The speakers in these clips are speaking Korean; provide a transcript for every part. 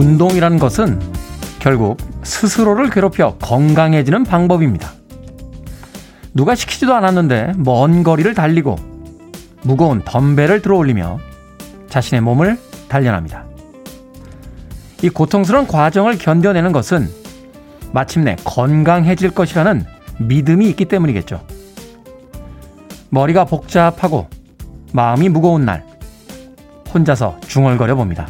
운동이라는 것은 결국 스스로를 괴롭혀 건강해지는 방법입니다. 누가 시키지도 않았는데 먼 거리를 달리고 무거운 덤벨을 들어올리며 자신의 몸을 단련합니다. 이 고통스러운 과정을 견뎌내는 것은 마침내 건강해질 것이라는 믿음이 있기 때문이겠죠. 머리가 복잡하고 마음이 무거운 날 혼자서 중얼거려 봅니다.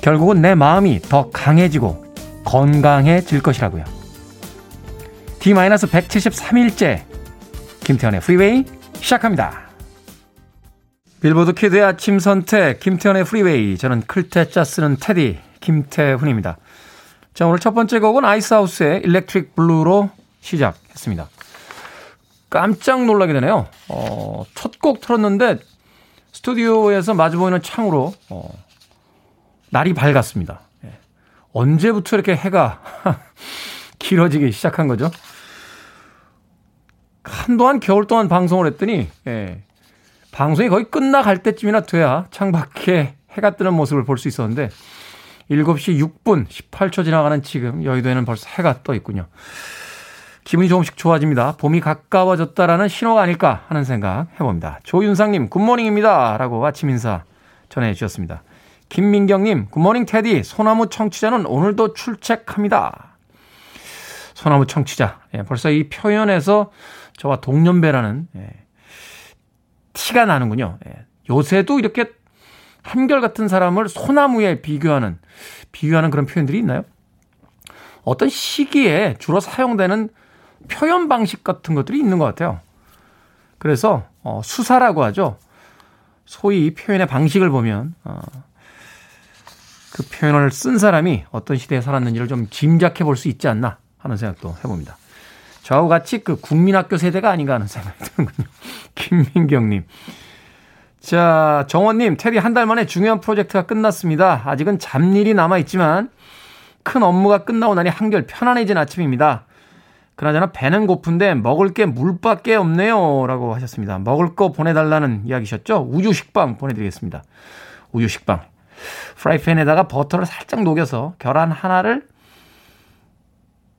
결국은 내 마음이 더 강해지고 건강해질 것이라고요. D-173일째 김태현의 프리웨이 시작합니다. 빌보드 키드의 아침 선택 김태현의 프리웨이, 저는 클테짜 쓰는 테디 김태훈입니다. 자, 오늘 첫 번째 곡은 아이스하우스의 일렉트릭 블루로 시작했습니다. 깜짝 놀라게 되네요. 첫 곡 틀었는데 스튜디오에서 마주 보이는 창으로 날이 밝았습니다. 언제부터 이렇게 해가 길어지기 시작한 거죠? 한동안 겨울 동안 방송을 했더니 방송이 거의 끝나갈 때쯤이나 돼야 창밖에 해가 뜨는 모습을 볼 수 있었는데 7시 6분 18초 지나가는 지금 여의도에는 벌써 해가 떠 있군요. 기분이 조금씩 좋아집니다. 봄이 가까워졌다라는 신호가 아닐까 하는 생각 해봅니다. 조윤상님 굿모닝입니다 라고 아침 인사 전해주셨습니다. 김민경님 굿모닝 테디, 소나무 청취자는 오늘도 출첵합니다. 소나무 청취자, 벌써 이 표현에서 저와 동년배라는 티가 나는군요. 요새도 이렇게 한결같은 사람을 소나무에 비교하는 그런 표현들이 있나요? 어떤 시기에 주로 사용되는 표현 방식 같은 것들이 있는 것 같아요. 그래서 수사라고 하죠. 소위 표현의 방식을 보면 그 표현을 쓴 사람이 어떤 시대에 살았는지를 좀 짐작해 볼 수 있지 않나 하는 생각도 해봅니다. 저하고 같이 그 국민학교 세대가 아닌가 하는 생각이 드는군요. 김민경님. 자, 정원님, 테디 한 달 만에 중요한 프로젝트가 끝났습니다. 아직은 잡일이 남아있지만 큰 업무가 끝나고 나니 한결 편안해진 아침입니다. 그나저나 배는 고픈데 먹을 게 물밖에 없네요 라고 하셨습니다. 먹을 거 보내달라는 이야기셨죠? 우유식빵 보내드리겠습니다. 우유식빵. 프라이팬에다가 버터를 살짝 녹여서 계란 하나를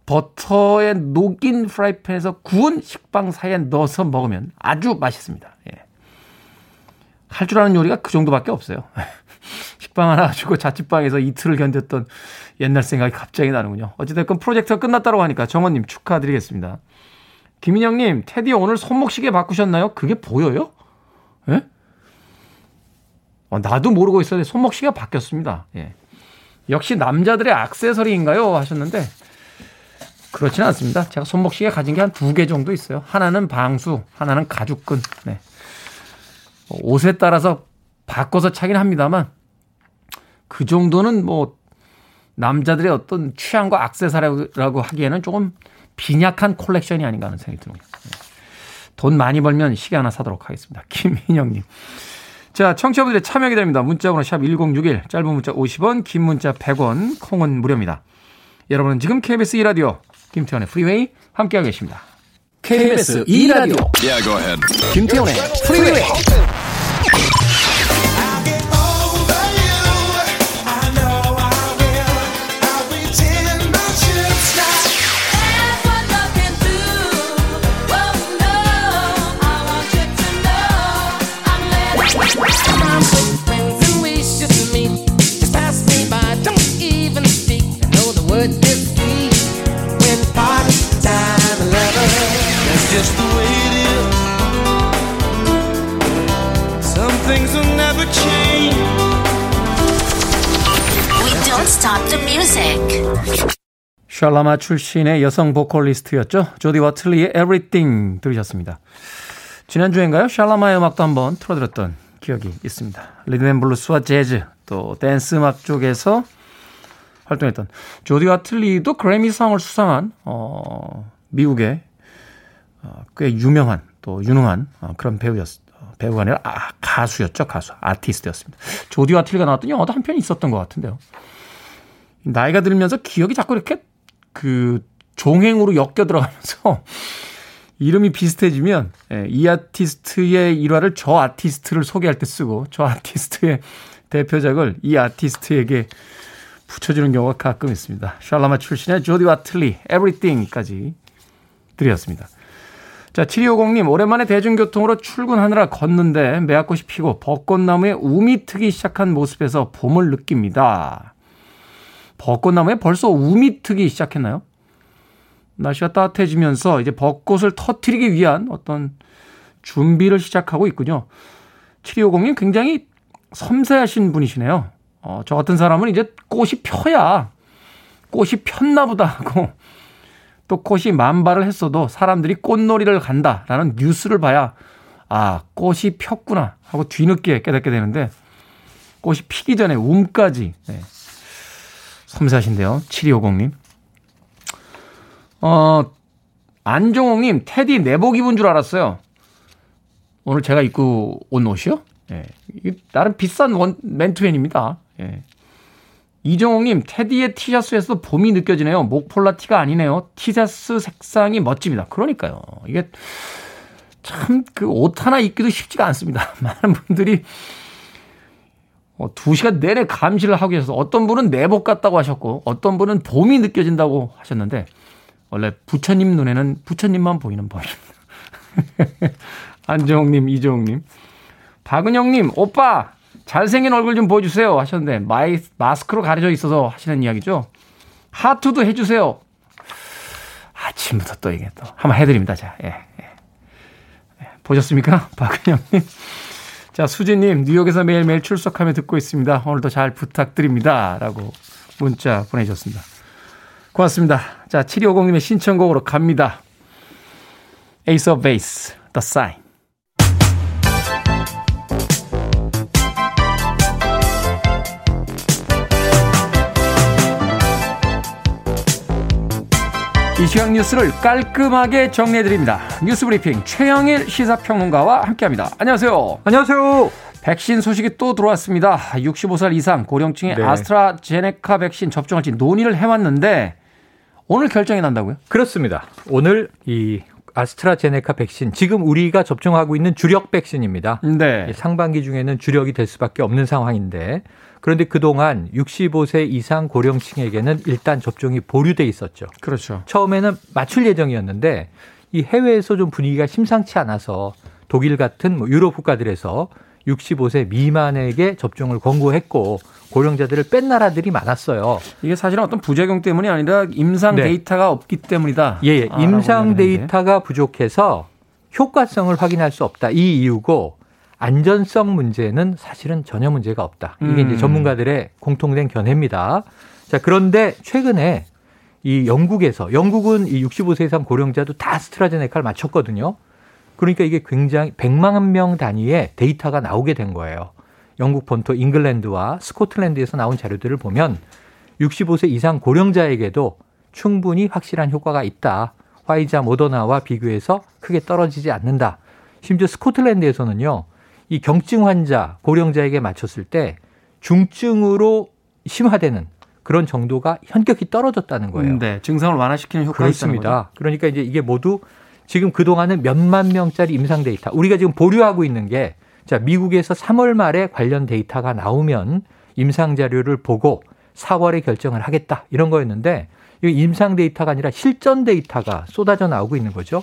버터에 녹인 프라이팬에서 구운 식빵 사이에 넣어서 먹으면 아주 맛있습니다. 예. 할 줄 아는 요리가 그 정도밖에 없어요. 식빵 하나 가지고 자취방에서 이틀을 견뎠던 옛날 생각이 갑자기 나는군요. 어찌됐건 프로젝트가 끝났다고 하니까 정원님 축하드리겠습니다. 김인영님, 테디 오늘 손목시계 바꾸셨나요? 그게 보여요? 예? 나도 모르고 있었는데 손목시계가 바뀌었습니다. 예. 역시 남자들의 액세서리인가요? 하셨는데 그렇지는 않습니다. 제가 손목시계 가진 게 한 2개 정도 있어요. 하나는 방수, 하나는 가죽끈. 네. 옷에 따라서 바꿔서 차긴 합니다만 그 정도는 뭐 남자들의 어떤 취향과 액세서리라고 하기에는 조금 빈약한 콜렉션이 아닌가 하는 생각이 듭니다. 돈 많이 벌면 시계 하나 사도록 하겠습니다. 김인영님. 자, 청취자분들의 참여 기다립니다. 문자번호 샵 1061, 짧은 문자 50원, 긴 문자 100원, 콩은 무료입니다. 여러분은 지금 KBS 2라디오 김태원의 프리웨이 함께하고 계십니다. KBS 2라디오 김태원의 프리웨이. Just the way it is. Some things will never change. We don't stop the music. 샬라마 출신의 여성 보컬리스트였죠. 조디 와틀리의 Everything 들으셨습니다. 지난주인가요? 샬라마의 음악도 한번 틀어드렸던 기억이 있습니다. 리듬앤블루스와 재즈, 또 댄스 음악 쪽에서 활동했던 조디 와틀리도 그래미상을 수상한 미국의 꽤 유명한 또 유능한 그런 배우가 아니라 가수였죠. 가수, 아티스트였습니다. 조디 와틀리가 나왔던 영화도 한 편이 있었던 것 같은데요. 나이가 들면서 기억이 자꾸 이렇게 그 종횡으로 엮여 들어가면서 이름이 비슷해지면 이 아티스트의 일화를 저 아티스트를 소개할 때 쓰고 저 아티스트의 대표작을 이 아티스트에게 붙여주는 경우가 가끔 있습니다. 샬라마 출신의 조디 와틀리, Everything까지 드렸습니다. 자, 7250님, 오랜만에 대중교통으로 출근하느라 걷는데 매화꽃이 피고 벚꽃나무에 우미 트기 시작한 모습에서 봄을 느낍니다. 벚꽃나무에 벌써 우미 트기 시작했나요? 날씨가 따뜻해지면서 이제 벚꽃을 터뜨리기 위한 어떤 준비를 시작하고 있군요. 7250님 굉장히 섬세하신 분이시네요. 저 같은 사람은 이제 꽃이 펴야 꽃이 폈나 보다 하고 또 꽃이 만발을 했어도 사람들이 꽃놀이를 간다라는 뉴스를 봐야 아, 꽃이 폈구나 하고 뒤늦게 깨닫게 되는데 꽃이 피기 전에 움까지 네. 섬세하신데요. 7250님. 안종옥님, 테디 내복 입은 줄 알았어요. 오늘 제가 입고 온 옷이요? 예. 나름 비싼 맨투맨입니다. 예. 이정옥님, 테디의 티셔츠에서 봄이 느껴지네요. 목폴라 티가 아니네요. 티셔츠 색상이 멋집니다. 그러니까요. 이게 참 그 옷 하나 입기도 쉽지가 않습니다. 많은 분들이 2시간 내내 감시를 하고 계셔서 어떤 분은 내복 같다고 하셨고 어떤 분은 봄이 느껴진다고 하셨는데 원래 부처님 눈에는 부처님만 보이는 법입니다. 안정욱님, 이정욱님. 박은영님, 오빠 잘생긴 얼굴 좀 보여주세요 하셨는데 마스크로 가려져 있어서 하시는 이야기죠. 하트도 해주세요. 아침부터 또 이게 또 한번 해드립니다. 자, 예. 보셨습니까? 박은영님. 자, 수진님, 뉴욕에서 매일매일 출석하며 듣고 있습니다. 오늘도 잘 부탁드립니다 라고 문자 보내주셨습니다. 고맙습니다. 자, 7250님의 신청곡으로 갑니다. Ace of Base, The Sign. 이 시각 뉴스를 깔끔하게 정리해드립니다. 뉴스브리핑 최영일 시사평론가와 함께합니다. 안녕하세요. 안녕하세요. 백신 소식이 또 들어왔습니다. 65살 이상 고령층의 아스트라제네카 백신 접종할지 논의를 해왔는데 오늘 결정이 난다고요? 그렇습니다. 오늘 이 아스트라제네카 백신, 지금 우리가 접종하고 있는 주력 백신입니다. 네. 상반기 중에는 주력이 될 수밖에 없는 상황인데, 그런데 그동안 65세 이상 고령층에게는 일단 접종이 보류돼 있었죠. 그렇죠. 처음에는 맞출 예정이었는데 이 해외에서 좀 분위기가 심상치 않아서 독일 같은 뭐 유럽 국가들에서 65세 미만에게 접종을 권고했고 고령자들을 뺀 나라들이 많았어요. 이게 사실은 어떤 부작용 때문이 아니라 임상 데이터가 없기 때문이다. 예, 아, 임상 데이터가 부족해서 효과성을 확인할 수 없다. 이 이유고 안전성 문제는 사실은 전혀 문제가 없다. 이게 이제 전문가들의 공통된 견해입니다. 자, 그런데 최근에 이 영국에서, 영국은 이 65세 이상 고령자도 다 아스트라제네카를 맞췄거든요. 그러니까 이게 굉장히 100만 명 단위의 데이터가 나오게 된 거예요. 영국 본토 잉글랜드와 스코틀랜드에서 나온 자료들을 보면 65세 이상 고령자에게도 충분히 확실한 효과가 있다. 화이자, 모더나와 비교해서 크게 떨어지지 않는다. 심지어 스코틀랜드에서는요. 이 경증 환자, 고령자에게 맞췄을 때 중증으로 심화되는 그런 정도가 현격히 떨어졌다는 거예요. 네, 증상을 완화시키는 효과가 있습니다. 그렇습니다. 그러니까 이제 이게 모두 지금 그동안은 몇만 명짜리 임상 데이터, 우리가 지금 보류하고 있는 게, 자, 미국에서 3월 말에 관련 데이터가 나오면 임상 자료를 보고 4월에 결정을 하겠다 이런 거였는데 임상 데이터가 아니라 실전 데이터가 쏟아져 나오고 있는 거죠.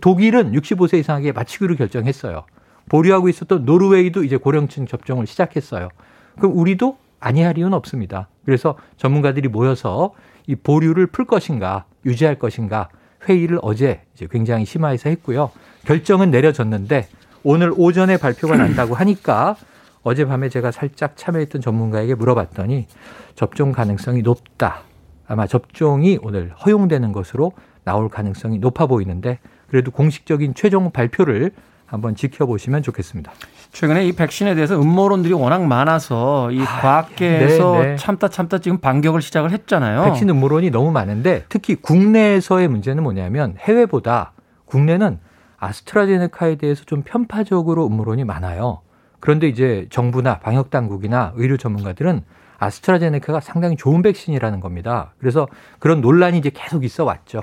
독일은 65세 이상에게 맞추기로 결정했어요. 보류하고 있었던 노르웨이도 이제 고령층 접종을 시작했어요. 그럼 우리도 아니할 이유는 없습니다. 그래서 전문가들이 모여서 이 보류를 풀 것인가 유지할 것인가 회의를 어제 이제 굉장히 심화해서 했고요. 결정은 내려졌는데 오늘 오전에 발표가 난다고 하니까 어젯밤에 제가 살짝 참여했던 전문가에게 물어봤더니 접종 가능성이 높다. 아마 접종이 오늘 허용되는 것으로 나올 가능성이 높아 보이는데 그래도 공식적인 최종 발표를 한번 지켜보시면 좋겠습니다. 최근에 이 백신에 대해서 음모론들이 워낙 많아서 이 과학계에서 네네. 참다 지금 반격을 시작을 했잖아요. 백신 음모론이 너무 많은데 특히 국내에서의 문제는 뭐냐면 해외보다 국내는 아스트라제네카에 대해서 좀 편파적으로 음모론이 많아요. 그런데 이제 정부나 방역당국이나 의료 전문가들은 아스트라제네카가 상당히 좋은 백신이라는 겁니다. 그래서 그런 논란이 이제 계속 있어 왔죠.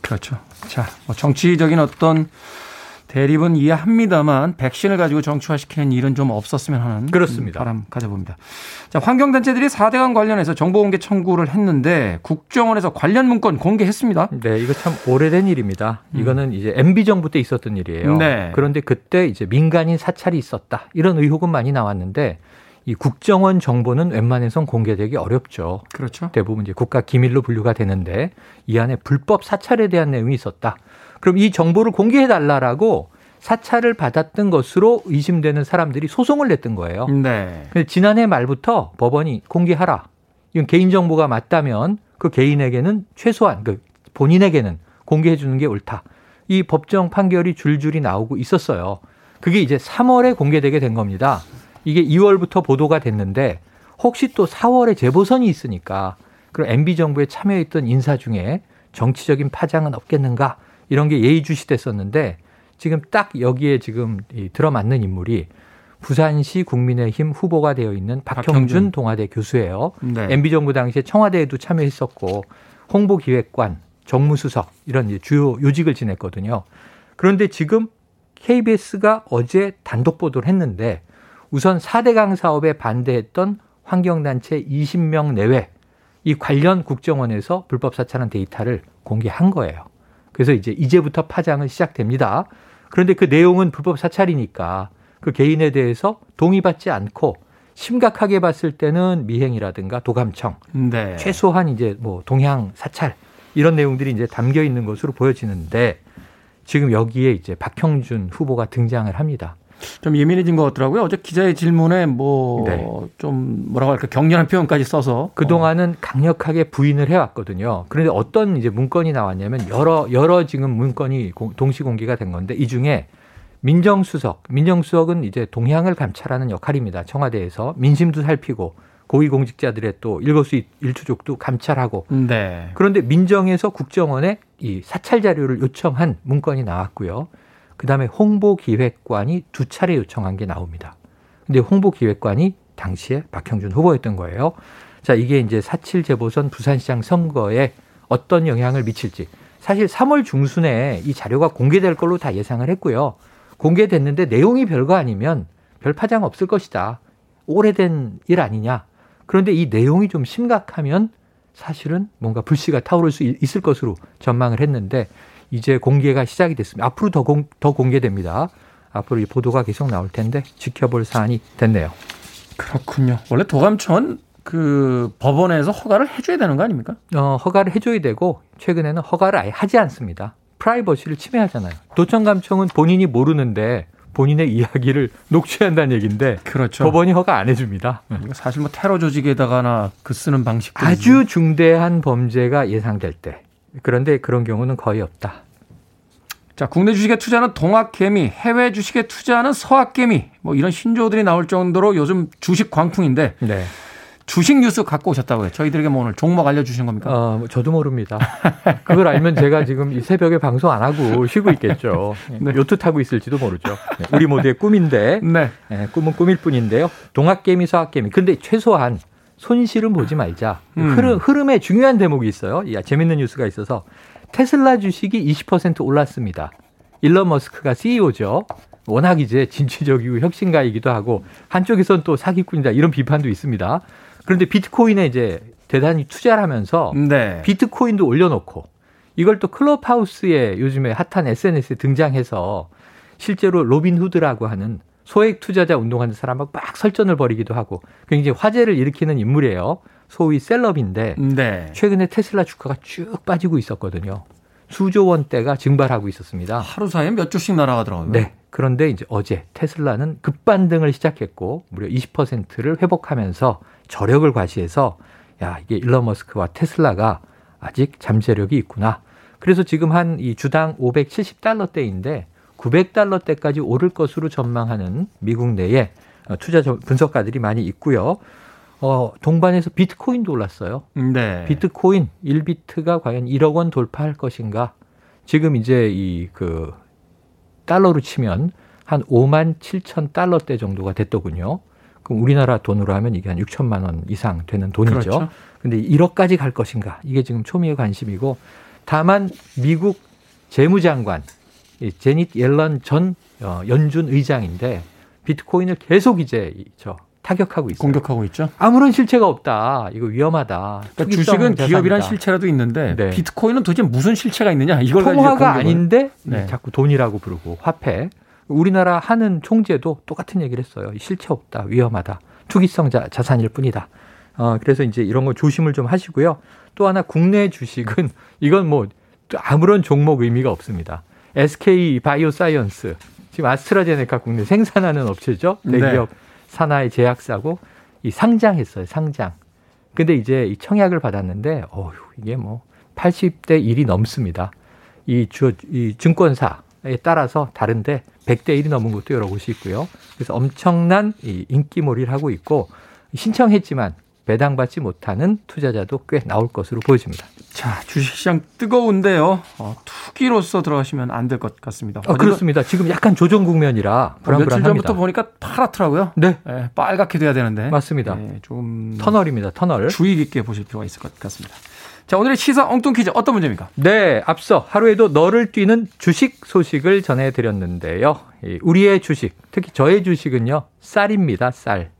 그렇죠. 자, 정치적인 어떤 대립은 이해합니다만 백신을 가지고 정치화시키는 일은 좀 없었으면 하는 그렇습니다. 바람 가져봅니다. 자, 환경단체들이 4대강 관련해서 정보공개 청구를 했는데 국정원에서 관련 문건 공개했습니다. 네, 이거 참 오래된 일입니다. 이거는 이제 MB 정부 때 있었던 일이에요. 네. 그런데 그때 이제 민간인 사찰이 있었다 이런 의혹은 많이 나왔는데 이 국정원 정보는 웬만해선 공개되기 어렵죠. 그렇죠. 대부분 이제 국가 기밀로 분류가 되는데 이 안에 불법 사찰에 대한 내용이 있었다. 그럼 이 정보를 공개해달라라고 사찰을 받았던 것으로 의심되는 사람들이 소송을 냈던 거예요. 네. 근데 지난해 말부터 법원이 공개하라. 이건 개인정보가 맞다면 그 개인에게는 최소한 그 본인에게는 공개해 주는 게 옳다. 이 법정 판결이 줄줄이 나오고 있었어요. 그게 이제 3월에 공개되게 된 겁니다. 이게 2월부터 보도가 됐는데 혹시 또 4월에 재보선이 있으니까 그럼 MB정부에 참여했던 인사 중에 정치적인 파장은 없겠는가 이런 게 예의주시됐었는데 지금 딱 여기에 지금 들어맞는 인물이 부산시 국민의힘 후보가 되어 있는 박형준 동아대 교수예요. 네. MB정부 당시에 청와대에도 참여했었고 홍보기획관, 정무수석 이런 주요 요직을 지냈거든요. 그런데 지금 KBS가 어제 단독 보도를 했는데 우선 4대강 사업에 반대했던 환경단체 20명 내외 이 관련 국정원에서 불법 사찰한 데이터를 공개한 거예요. 그래서 이제부터 파장은 시작됩니다. 그런데 그 내용은 불법 사찰이니까 그 개인에 대해서 동의받지 않고 심각하게 봤을 때는 미행이라든가 도감청, 네. 최소한 이제 뭐 동향 사찰 이런 내용들이 이제 담겨 있는 것으로 보여지는데 지금 여기에 이제 박형준 후보가 등장을 합니다. 좀 예민해진 것 같더라고요. 어제 기자의 질문에 뭐 좀 뭐라고 할까 격렬한 표현까지 써서 그동안은 강력하게 부인을 해왔거든요. 그런데 어떤 이제 문건이 나왔냐면 여러 지금 문건이 동시 공개가 된 건데 이 중에 민정수석은 이제 동향을 감찰하는 역할입니다. 청와대에서 민심도 살피고 고위공직자들의 또 일거수일투족도 감찰하고. 네. 그런데 민정에서 국정원에 이 사찰 자료를 요청한 문건이 나왔고요. 그다음에 홍보기획관이 두 차례 요청한 게 나옵니다. 근데 홍보기획관이 당시에 박형준 후보였던 거예요. 자, 이게 이제 사칠 재보선 부산시장 선거에 어떤 영향을 미칠지. 사실 3월 중순에 이 자료가 공개될 걸로 다 예상을 했고요. 공개됐는데 내용이 별거 아니면 별 파장 없을 것이다. 오래된 일 아니냐. 그런데 이 내용이 좀 심각하면 사실은 뭔가 불씨가 타오를 수 있을 것으로 전망을 했는데 이제 공개가 시작이 됐습니다. 앞으로 더 공개됩니다. 앞으로 이 보도가 계속 나올 텐데 지켜볼 사안이 됐네요. 그렇군요. 원래 도감청은 그 법원에서 허가를 해줘야 되는 거 아닙니까? 허가를 해줘야 되고 최근에는 허가를 아예 하지 않습니다. 프라이버시를 침해하잖아요. 도청감청은 본인이 모르는데 본인의 이야기를 녹취한다는 얘기인데 그렇죠. 법원이 허가 안 해줍니다. 사실 뭐 테러 조직에다가나 그 쓰는 방식도 아주 중대한 범죄가 예상될 때 그런데 그런 경우는 거의 없다. 자, 국내 주식에 투자는 동학개미, 해외 주식에 투자는 서학개미 뭐 이런 신조어들이 나올 정도로 요즘 주식 광풍인데 네. 주식 뉴스 갖고 오셨다고요. 저희들에게 뭐 오늘 종목 알려주신 겁니까? 저도 모릅니다. 그걸 알면 제가 지금 이 새벽에 방송 안 하고 쉬고 있겠죠. 네. 요트 타고 있을지도 모르죠. 우리 모두의 꿈인데 네. 네, 꿈은 꿈일 뿐인데요. 동학개미, 서학개미. 근데 최소한 손실은 보지 말자. 흐름에 중요한 대목이 있어요. 이야, 재밌는 뉴스가 있어서 테슬라 주식이 20% 올랐습니다. 일론 머스크가 CEO죠. 워낙 이제 진취적이고 혁신가이기도 하고 한쪽에선 또 사기꾼이다 이런 비판도 있습니다. 그런데 비트코인에 이제 대단히 투자를 하면서 네. 비트코인도 올려놓고 이걸 또 클럽하우스에 요즘에 핫한 SNS에 등장해서 실제로 로빈후드라고 하는 소액 투자자 운동하는 사람하고 막 설전을 벌이기도 하고 굉장히 화제를 일으키는 인물이에요. 소위 셀럽인데 네. 최근에 테슬라 주가가 쭉 빠지고 있었거든요. 수조 원대가 증발하고 있었습니다. 하루 사이에 몇 주씩 날아가더라고요. 네. 그런데 이제 어제 테슬라는 급반등을 시작했고 무려 20%를 회복하면서 저력을 과시해서 야, 이게 일론 머스크와 테슬라가 아직 잠재력이 있구나. 그래서 지금 한 이 주당 $570대인데 $900대까지 오를 것으로 전망하는 미국 내에 투자 분석가들이 많이 있고요. 동반해서 비트코인도 올랐어요. 네. 비트코인 1비트가 과연 1억 원 돌파할 것인가? 지금 이제 이 그 달러로 치면 한 $57,000대 정도가 됐더군요. 그럼 우리나라 돈으로 하면 이게 한 6,000만 원 이상 되는 돈이죠. 그렇죠. 근데 1억까지 갈 것인가? 이게 지금 초미의 관심이고 다만 미국 재무장관 제닛 옐런 전 연준 의장인데 비트코인을 계속 이제 타격하고 있어요. 공격하고 있죠. 아무런 실체가 없다. 이거 위험하다. 그러니까 주식은 기업이란 실체라도 있는데 네. 비트코인은 도대체 무슨 실체가 있느냐. 이걸 통화가 아닌데 네. 자꾸 돈이라고 부르고 화폐. 우리나라 하는 총재도 똑같은 얘기를 했어요. 실체 없다. 위험하다. 투기성 자산일 뿐이다. 그래서 이제 이런 거 조심을 좀 하시고요. 또 하나 국내 주식은 이건 뭐 아무런 종목 의미가 없습니다. SK 바이오사이언스. 지금 아스트라제네카 국내 생산하는 업체죠. 대기업 네. 산하의 제약사고 이 상장했어요. 상장. 근데 이제 이 청약을 받았는데 이게 뭐 80대 1이 넘습니다. 이 증권사에 따라서 다른데 100대 1이 넘은 것도 여러 곳이 있고요. 그래서 엄청난 이 인기몰이를 하고 있고 신청했지만 배당받지 못하는 투자자도 꽤 나올 것으로 보여집니다. 자, 주식시장 뜨거운데요. 투기로서 들어가시면 안 될 것 같습니다. 그렇습니다. 지금 약간 조정 국면이라 불안불안합니다. 며칠 전부터 보니까 파랗더라고요. 네. 네 빨갛게 돼야 되는데. 맞습니다. 네, 좀 터널입니다. 터널. 주의 깊게 보실 필요가 있을 것 같습니다. 자, 오늘의 시사 엉뚱 퀴즈 어떤 문제입니까? 네, 앞서 하루에도 너를 뛰는 주식 소식을 전해드렸는데요. 우리의 주식, 특히 저의 주식은요. 쌀입니다. 쌀.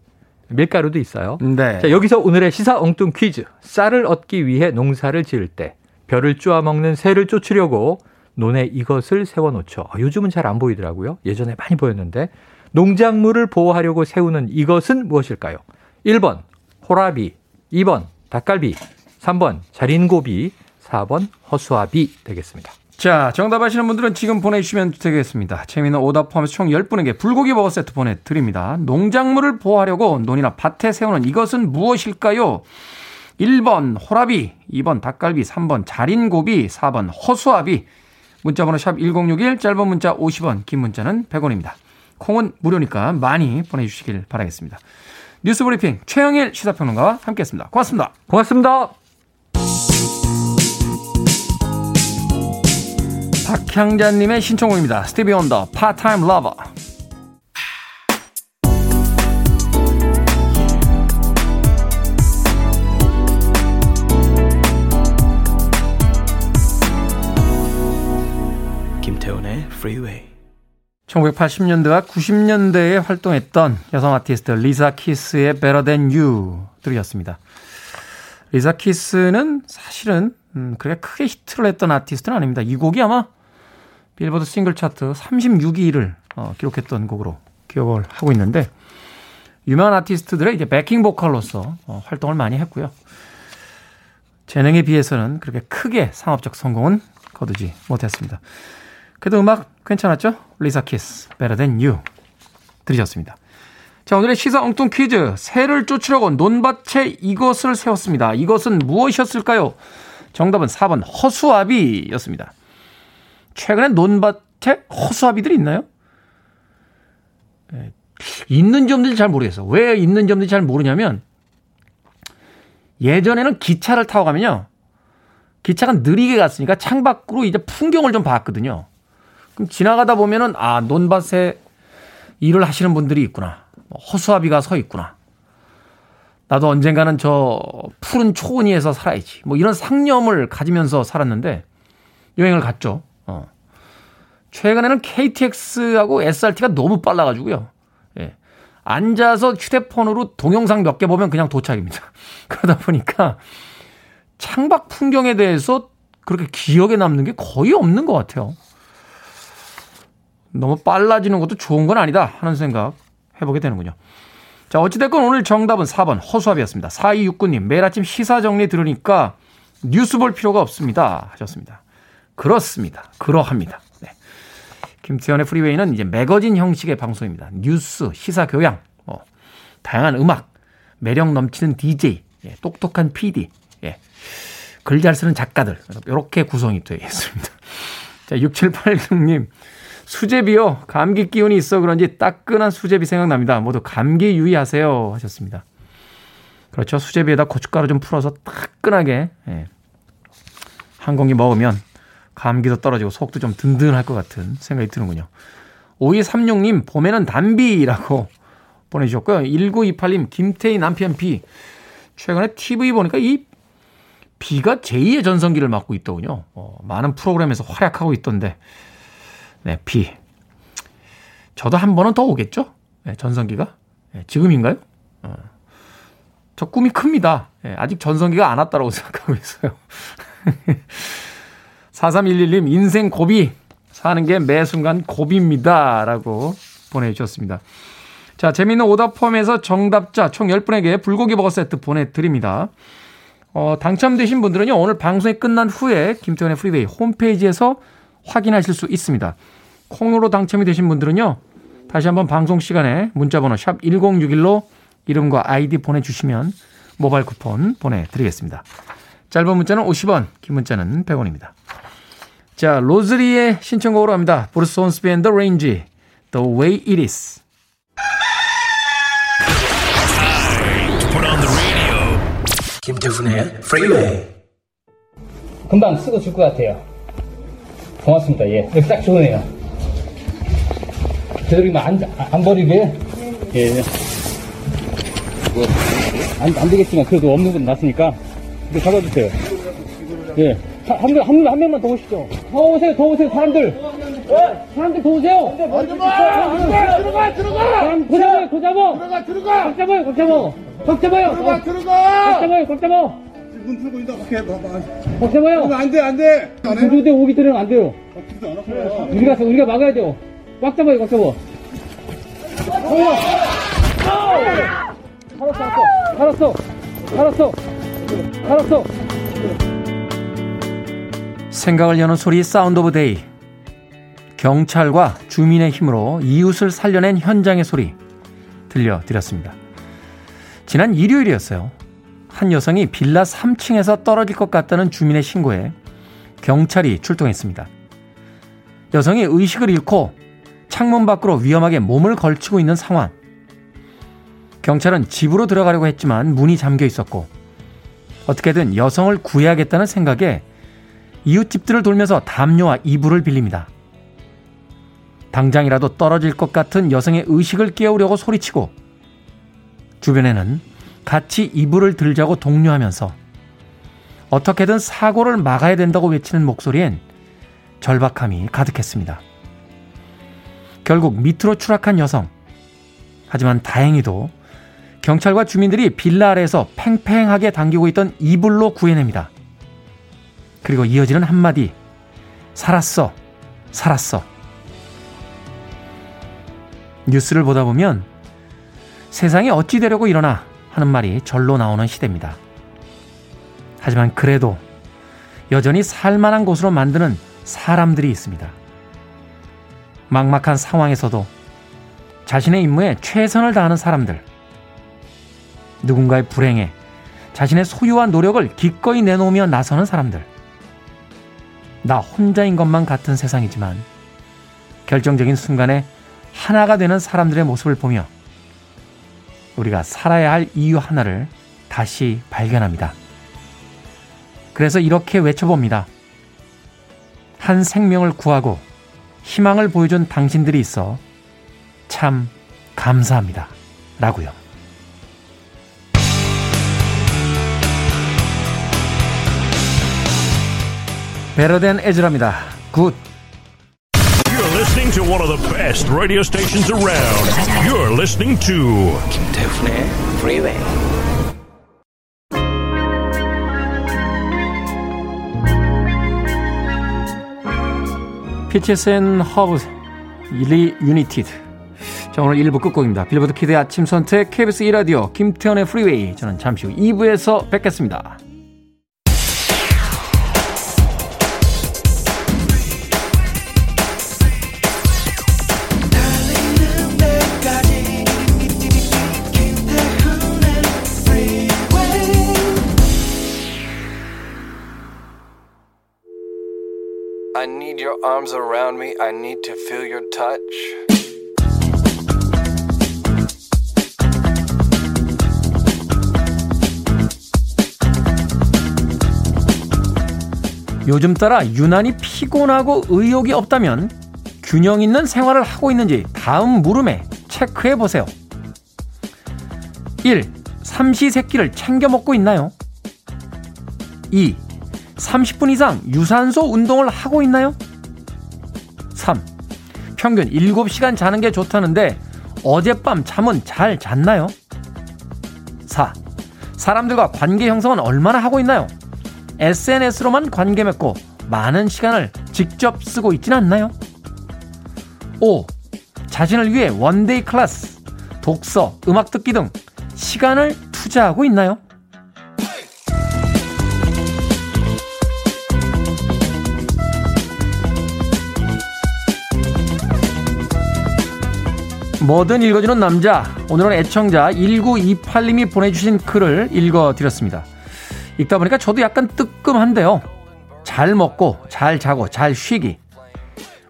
밀가루도 있어요. 네. 자, 여기서 오늘의 시사 엉뚱 퀴즈. 쌀을 얻기 위해 농사를 지을 때 벼를 쪼아먹는 새를 쫓으려고 논에 이것을 세워놓죠. 요즘은 잘 안 보이더라고요. 예전에 많이 보였는데 농작물을 보호하려고 세우는 이것은 무엇일까요? 1번 호라비, 2번 닭갈비, 3번 자린고비, 4번 허수아비 되겠습니다. 자, 정답 아시는 분들은 지금 보내주시면 되겠습니다. 재미있는 오답 포함해서 총 10분에게 불고기 버거 세트 보내드립니다. 농작물을 보호하려고 논이나 밭에 세우는 이것은 무엇일까요? 1번 호라비, 2번 닭갈비, 3번 자린고비, 4번 허수아비. 문자번호 샵 1061, 짧은 문자 50원, 긴 문자는 100원입니다. 콩은 무료니까 많이 보내주시길 바라겠습니다. 뉴스브리핑 최영일 시사평론가와 함께했습니다. 고맙습니다. 고맙습니다. 박향자님의 신청곡입니다. 스티비 원더, 파트타임 러버. 김태훈의 프리웨이. 1980년대와 90년대에 활동했던 여성 아티스트 리사 키스의 Better Than You 들으셨습니다. 리사 키스는 사실은 그렇게 크게 히트를 했던 아티스트는 아닙니다. 이 곡이 아마 빌보드 싱글 차트 36위를 기록했던 곡으로 기억을 하고 있는데 유명한 아티스트들의 이제 백킹 보컬로서 활동을 많이 했고요. 재능에 비해서는 그렇게 크게 상업적 성공은 거두지 못했습니다. 그래도 음악 괜찮았죠? 리사 키스, Better Than You 들으셨습니다. 자, 오늘의 시사 엉뚱 퀴즈. 새를 쫓으려고 논밭에 이것을 세웠습니다. 이것은 무엇이었을까요? 정답은 4번 허수아비였습니다. 최근에 논밭에 허수아비들이 있나요? 있는지 없는지 잘 모르겠어요. 왜 있는지 없는지 잘 모르냐면 예전에는 기차를 타고 가면요. 기차가 느리게 갔으니까 창밖으로 이제 풍경을 좀 봤거든요. 그럼 지나가다 보면은 아, 논밭에 일을 하시는 분들이 있구나. 허수아비가 서 있구나. 나도 언젠가는 저 푸른 초원위에서 살아야지. 뭐 이런 상념을 가지면서 살았는데 여행을 갔죠. 최근에는 KTX하고 SRT가 너무 빨라가지고요. 예. 앉아서 휴대폰으로 동영상 몇 개 보면 그냥 도착입니다. 그러다 보니까 창밖 풍경에 대해서 그렇게 기억에 남는 게 거의 없는 것 같아요. 너무 빨라지는 것도 좋은 건 아니다 하는 생각 해보게 되는군요. 자, 어찌됐건 오늘 정답은 4번 허수아비였습니다. 4269님, 매일 아침 시사 정리 들으니까 뉴스 볼 필요가 없습니다 하셨습니다. 그렇습니다. 그러합니다. 네. 김태현의 프리웨이는 이제 매거진 형식의 방송입니다. 뉴스, 시사 교양, 다양한 음악, 매력 넘치는 DJ, 예, 똑똑한 PD, 예, 글 잘 쓰는 작가들 이렇게 구성이 되어 있습니다. 자, 6786님. 수제비요. 감기 기운이 있어 그런지 따끈한 수제비 생각납니다. 모두 감기 유의하세요 하셨습니다. 그렇죠. 수제비에다 고춧가루 좀 풀어서 따끈하게 한 공기 먹으면 감기도 떨어지고 속도 좀 든든할 것 같은 생각이 드는군요. 5236님 봄에는 담비라고 보내주셨고요. 1928님 김태희 남편 비. 최근에 TV 보니까 이 비가 제2의 전성기를 맞고 있더군요. 많은 프로그램에서 활약하고 있던데 네, 비. 저도 한 번은 더 오겠죠? 네, 전성기가. 네, 지금인가요? 저 꿈이 큽니다. 네, 아직 전성기가 안 왔다라고 생각하고 있어요. 4311님, 인생 고비. 사는 게 매 순간 고비입니다. 라고 보내주셨습니다. 자, 재미있는 오답 포함해서 정답자 총 10분에게 불고기 버거 세트 보내드립니다. 당첨되신 분들은요, 오늘 방송이 끝난 후에 김태현의 프리웨이 홈페이지에서 확인하실 수 있습니다. 콩으로 당첨이 되신 분들은요, 다시 한번 방송 시간에 문자번호 샵 1061로 이름과 아이디 보내주시면 모바일 쿠폰 보내드리겠습니다. 짧은 문자는 50원, 긴 문자는 100원입니다. 자, 로즈리의 신청곡으로 합니다. 브루스 혼스비 앤 더 레인지, The Way It Is. 김태훈의 프리웨이. 금방 쓰고 줄 것 같아요. 고맙습니다. 예, 여기 딱 좋네요. 되도록이면 안 버리게. 예, 뭐 안 되겠지만 그래도 없는 건 낫으니까 이거 잡아주세요. 예, 한 명만 더 오시죠. 더 오세요, 더 오세요, 사람들. 사람들 더 오세요. 들어가. 고잡어. 걱정해요. 눈 풀고 있다. 오케이, 봐봐. 걱정해요. 안 돼. 군부대 오기 전에는 안 돼요. 우리가 막아야 돼요. 꽉 잡아요, 살았어. 생각을 여는 소리, 사운드 오브 데이. 경찰과 주민의 힘으로 이웃을 살려낸 현장의 소리 들려드렸습니다. 지난 일요일이었어요. 한 여성이 빌라 3층에서 떨어질 것 같다는 주민의 신고에 경찰이 출동했습니다. 여성이 의식을 잃고 창문 밖으로 위험하게 몸을 걸치고 있는 상황. 경찰은 집으로 들어가려고 했지만 문이 잠겨 있었고, 어떻게든 여성을 구해야겠다는 생각에 이웃집들을 돌면서 담요와 이불을 빌립니다. 당장이라도 떨어질 것 같은 여성의 의식을 깨우려고 소리치고, 주변에는 같이 이불을 들자고 독려하면서 어떻게든 사고를 막아야 된다고 외치는 목소리엔 절박함이 가득했습니다. 결국 밑으로 추락한 여성. 하지만 다행히도 경찰과 주민들이 빌라 아래에서 팽팽하게 당기고 있던 이불로 구해냅니다. 그리고 이어지는 한마디. 살았어. 뉴스를 보다 보면 세상이 어찌 되려고 일어나 하는 말이 절로 나오는 시대입니다. 하지만 그래도 여전히 살만한 곳으로 만드는 사람들이 있습니다. 막막한 상황에서도 자신의 임무에 최선을 다하는 사람들. 누군가의 불행에 자신의 소유와 노력을 기꺼이 내놓으며 나서는 사람들. 나 혼자인 것만 같은 세상이지만 결정적인 순간에 하나가 되는 사람들의 모습을 보며 우리가 살아야 할 이유 하나를 다시 발견합니다. 그래서 이렇게 외쳐봅니다. 한 생명을 구하고 희망을 보여준 당신들이 있어 참 감사합니다. 라고요. Better than Ezra입니다. Good. Listening to one of the best radio stations around. You're listening to 김태훈의 Freeway. Peaches and Herbs, Reunited. 자, 오늘 1부 끝곡입니다. 빌보드 키드의 아침 선택 KBS 1라디오 김태훈의 Freeway. 저는 잠시 후 2부에서 뵙겠습니다. I need your arms around me. I need to feel your touch. 요즘 따라 유난히 피곤하고 의욕이 없다면 균형 있는 생활을 하고 있는지 다음 물음에 체크해 보세요. 1. 삼시세끼를 챙겨 먹고 있나요? 2. 30분 이상 유산소 운동을 하고 있나요? 3. 평균 7시간 자는 게 좋다는데 어젯밤 잠은 잘 잤나요? 4. 사람들과 관계 형성은 얼마나 하고 있나요? SNS로만 관계 맺고 많은 시간을 직접 쓰고 있지는 않나요? 5. 자신을 위해 원데이 클래스, 독서, 음악 듣기 등 시간을 투자하고 있나요? 뭐든 읽어주는 남자, 오늘은 애청자 1928님이 보내주신 글을 읽어드렸습니다. 읽다 보니까 저도 약간 뜨끔한데요. 잘 먹고 잘 자고 잘 쉬기,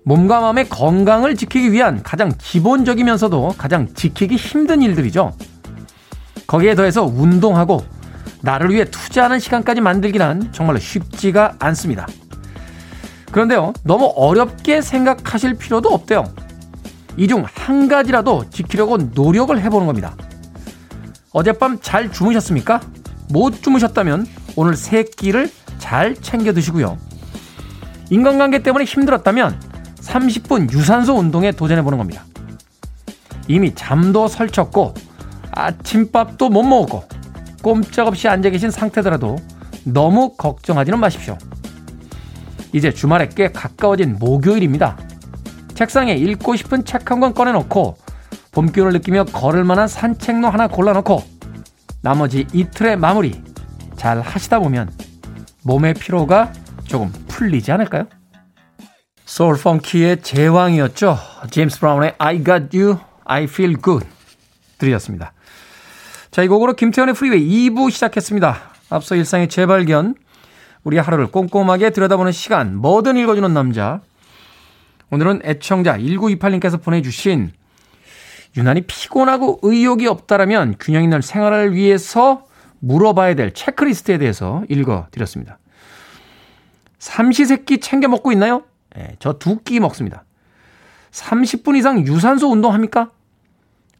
몸과 마음의 건강을 지키기 위한 가장 기본적이면서도 가장 지키기 힘든 일들이죠. 거기에 더해서 운동하고 나를 위해 투자하는 시간까지 만들기란 정말로 쉽지가 않습니다. 그런데요, 너무 어렵게 생각하실 필요도 없대요. 이 중 한 가지라도 지키려고 노력을 해보는 겁니다. 어젯밤 잘 주무셨습니까? 못 주무셨다면 오늘 세 끼를 잘 챙겨 드시고요. 인간관계 때문에 힘들었다면 30분 유산소 운동에 도전해보는 겁니다. 이미 잠도 설쳤고 아침밥도 못 먹었고 꼼짝없이 앉아계신 상태더라도 너무 걱정하지는 마십시오. 이제 주말에 꽤 가까워진 목요일입니다. 책상에 읽고 싶은 책 한 권 꺼내놓고 봄기운을 느끼며 걸을만한 산책로 하나 골라놓고 나머지 이틀의 마무리 잘 하시다 보면 몸의 피로가 조금 풀리지 않을까요? 소울 펑키의 제왕이었죠. 제임스 브라운의 I Got You, I Feel Good 들으셨습니다. 자, 이 곡으로 김태현의 프리웨이 2부 시작했습니다. 앞서 일상의 재발견, 우리 하루를 꼼꼼하게 들여다보는 시간, 뭐든 읽어주는 남자. 오늘은 애청자 1928님께서 보내주신, 유난히 피곤하고 의욕이 없다라면 균형 있는 생활을 위해서 물어봐야 될 체크리스트에 대해서 읽어드렸습니다. 삼시세끼 챙겨 먹고 있나요? 네, 저 두 끼 먹습니다. 30분 이상 유산소 운동합니까?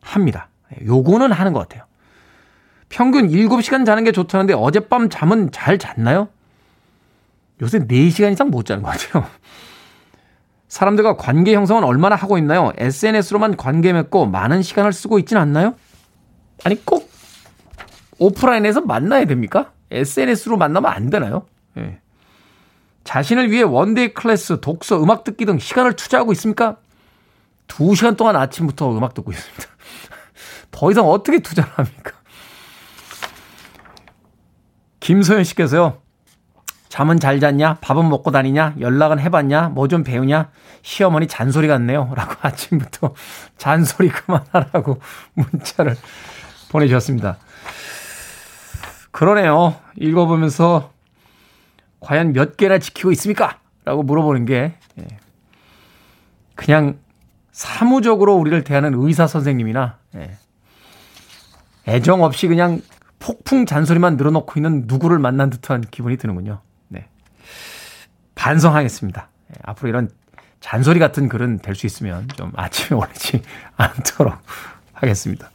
합니다. 요거는 하는 것 같아요. 평균 7시간 자는 게 좋다는데 어젯밤 잠은 잘 잤나요? 요새 4시간 이상 못 자는 것 같아요. 사람들과 관계 형성은 얼마나 하고 있나요? SNS로만 관계 맺고 많은 시간을 쓰고 있지는 않나요? 아니, 꼭 오프라인에서 만나야 됩니까? SNS로 만나면 안 되나요? 예. 자신을 위해 원데이 클래스, 독서, 음악 듣기 등 시간을 투자하고 있습니까? 2시간 동안 아침부터 음악 듣고 있습니다. 더 이상 어떻게 투자를 합니까? 김소연 씨께서요. 잠은 잘 잤냐? 밥은 먹고 다니냐? 연락은 해봤냐? 뭐 좀 배우냐? 시어머니 잔소리 같네요. 라고 아침부터 잔소리 그만하라고 문자를 보내주셨습니다. 그러네요. 읽어보면서 과연 몇 개나 지키고 있습니까? 라고 물어보는 게 그냥 사무적으로 우리를 대하는 의사 선생님이나 애정 없이 그냥 폭풍 잔소리만 늘어놓고 있는 누구를 만난 듯한 기분이 드는군요. 반성하겠습니다. 앞으로 이런 잔소리 같은 글은 될 수 있으면 좀 아침에 올리지 않도록 하겠습니다.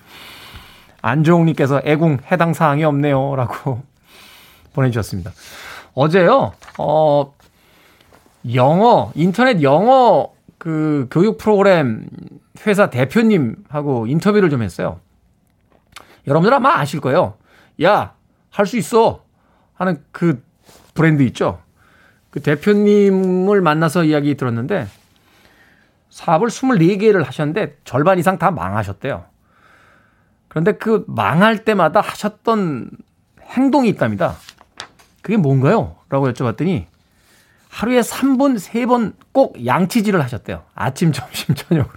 안종욱님께서 애궁 해당 사항이 없네요. 라고 보내주셨습니다. 어제요, 영어, 인터넷 영어 그 교육 프로그램 회사 대표님하고 인터뷰를 좀 했어요. 여러분들 아마 아실 거예요. 야, 할 수 있어 하는 그 브랜드 있죠. 그 대표님을 만나서 이야기 들었는데 사업을 24개를 하셨는데 절반 이상 다 망하셨대요. 그런데 그 망할 때마다 하셨던 행동이 있답니다. 그게 뭔가요? 라고 여쭤봤더니 하루에 3번, 3번 꼭 양치질을 하셨대요. 아침, 점심, 저녁으로.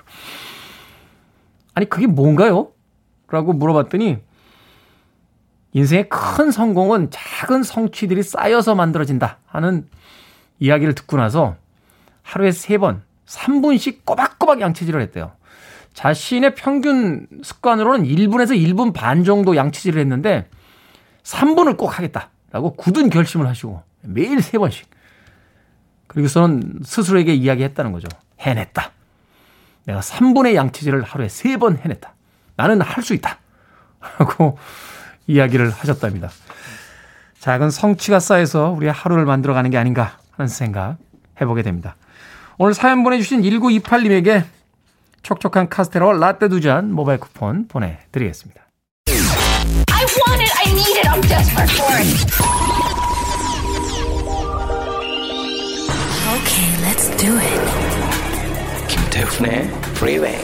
아니, 그게 뭔가요? 라고 물어봤더니 인생의 큰 성공은 작은 성취들이 쌓여서 만들어진다 하는 이야기를 듣고 나서 하루에 3번, 3분씩 꼬박꼬박 양치질을 했대요. 자신의 평균 습관으로는 1분에서 1분 반 정도 양치질을 했는데 3분을 꼭 하겠다라고 굳은 결심을 하시고 매일 3번씩. 그리고서는 스스로에게 이야기했다는 거죠. 해냈다. 내가 3분의 양치질을 하루에 3번 해냈다. 나는 할 수 있다. 라고 이야기를 하셨답니다. 작은 성취가 쌓여서 우리의 하루를 만들어가는 게 아닌가 하는 생각 해보게 됩니다. 오늘 사연 보내주신 1928님에게 촉촉한 카스테라와 라떼 두 잔 모바일 쿠폰 보내드리겠습니다. I want it, I need it, I'm desperate for it. Okay, let's do it. 김태훈의 Freeway.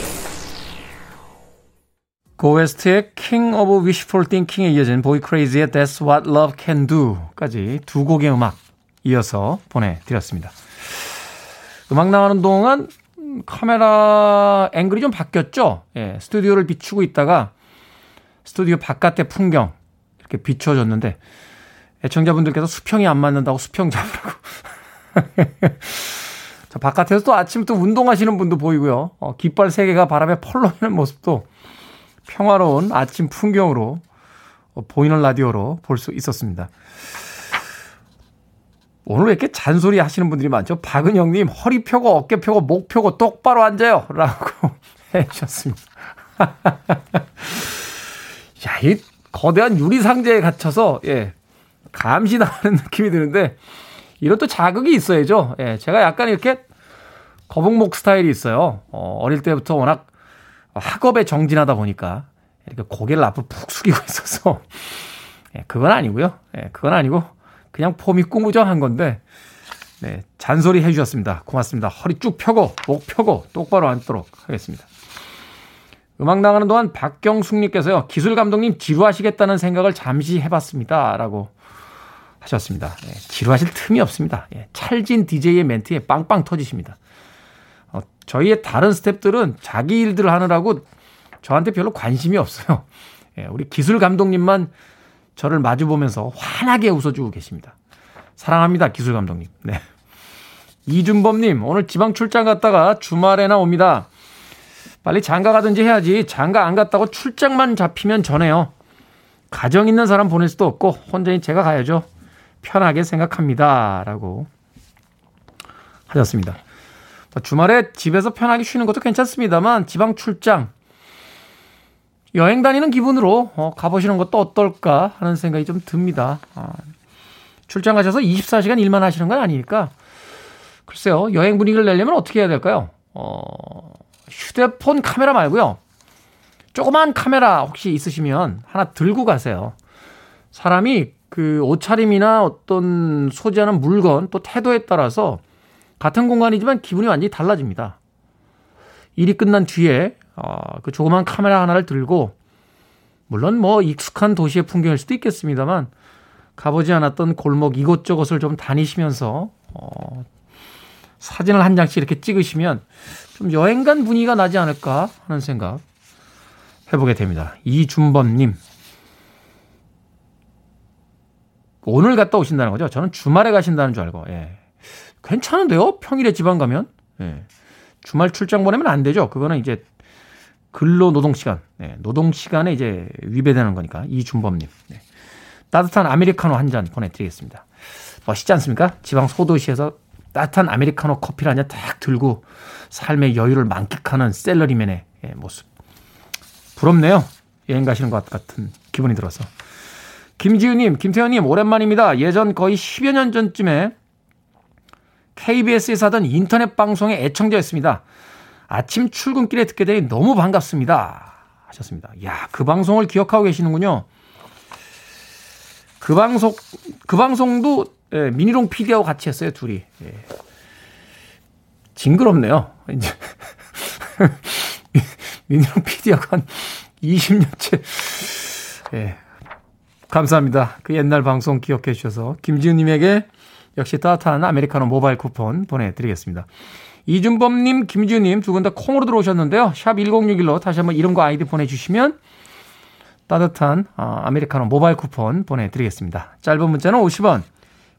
고웨스트의 King of Wishful Thinking에 이어진 보이 크레이지의 That's What Love Can Do까지 두 곡의 음악 이어서 보내드렸습니다. 음악 나가는 동안 카메라 앵글이 좀 바뀌었죠? 예, 스튜디오를 비추고 있다가 스튜디오 바깥의 풍경 이렇게 비춰줬는데 애청자분들께서 수평이 안 맞는다고 수평 잡으라고. 자, 바깥에서 또 아침 또 운동하시는 분도 보이고요. 깃발 세 개가 바람에 펄럭이는 모습도 평화로운 아침 풍경으로 보이는 라디오로 볼 수 있었습니다. 오늘 왜 이렇게 잔소리 하시는 분들이 많죠? 박은영님, 허리 펴고 어깨 펴고 목 펴고 똑바로 앉아요 라고 해주셨습니다. 야, 이 거대한 유리상자에 갇혀서 예, 감시당하는 느낌이 드는데 이런 또 자극이 있어야죠. 예, 제가 약간 이렇게 거북목 스타일이 있어요. 어릴 때부터 워낙 학업에 정진하다 보니까 이렇게 고개를 앞으로 푹 숙이고 있어서 예, 그건 아니고요. 예, 그건 아니고 그냥 폼이 꾸무정한 건데 네, 잔소리 해주셨습니다. 고맙습니다. 허리 쭉 펴고 목 펴고 똑바로 앉도록 하겠습니다. 음악 나가는 동안 박경숙님께서요. 기술 감독님 지루하시겠다는 생각을 잠시 해봤습니다. 라고 하셨습니다. 예, 지루하실 틈이 없습니다. 예, 찰진 DJ의 멘트에 빵빵 터지십니다. 저희의 다른 스탭들은 자기 일들을 하느라고 저한테 별로 관심이 없어요. 예, 우리 기술 감독님만 저를 마주보면서 환하게 웃어주고 계십니다. 사랑합니다, 기술 감독님. 네. 이준범님, 오늘 지방 출장 갔다가 주말에나 옵니다. 빨리 장가 가든지 해야지 장가 안 갔다고 출장만 잡히면 전해요. 가정 있는 사람 보낼 수도 없고 혼자인 제가 가야죠. 편하게 생각합니다. 라고 하셨습니다. 주말에 집에서 편하게 쉬는 것도 괜찮습니다만 지방 출장, 여행 다니는 기분으로 가보시는 것도 어떨까 하는 생각이 좀 듭니다. 출장 가셔서 24시간 일만 하시는 건 아니니까 글쎄요. 여행 분위기를 내려면 어떻게 해야 될까요? 휴대폰 카메라 말고요. 조그만 카메라 혹시 있으시면 하나 들고 가세요. 사람이 그 옷차림이나 어떤 소지하는 물건 또 태도에 따라서 같은 공간이지만 기분이 완전히 달라집니다. 일이 끝난 뒤에 그 조그만 카메라 하나를 들고 물론 뭐 익숙한 도시의 풍경일 수도 있겠습니다만 가보지 않았던 골목 이곳저곳을 좀 다니시면서 사진을 한 장씩 이렇게 찍으시면 좀 여행 간 분위기가 나지 않을까 하는 생각 해보게 됩니다. 이준범님. 오늘 갔다 오신다는 거죠? 저는 주말에 가신다는 줄 알고. 예. 괜찮은데요? 평일에 지방 가면? 예. 주말 출장 보내면 안 되죠? 그거는 이제 근로 노동시간. 예. 노동시간에 이제 위배되는 거니까. 이준범님. 예. 따뜻한 아메리카노 한 잔 보내드리겠습니다. 멋있지 않습니까? 지방 소도시에서 따뜻한 아메리카노 커피를 한 잔 딱 들고 삶의 여유를 만끽하는 셀러리맨의 예, 모습. 부럽네요. 여행 가시는 것 같은 기분이 들어서. 김지우님, 김태현님, 오랜만입니다. 예전 거의 10여 년 전쯤에 KBS에서 하던 인터넷 방송의 애청자였습니다. 아침 출근길에 듣게 되니 너무 반갑습니다. 하셨습니다. 야, 그 방송을 기억하고 계시는군요. 그 방송도 예, 미니롱 PD하고 같이 했어요, 둘이. 예. 징그럽네요. 이제 미니롱 PD하고 한 20년째. 예. 감사합니다. 그 옛날 방송 기억해 주셔서. 김지은님에게 역시 따뜻한 아메리카노 모바일 쿠폰 보내드리겠습니다. 이준범님, 김지우님 두 분 다 콩으로 들어오셨는데요. 샵 1061로 다시 한번 이름과 아이디 보내주시면 따뜻한 아메리카노 모바일 쿠폰 보내드리겠습니다. 짧은 문자는 50원,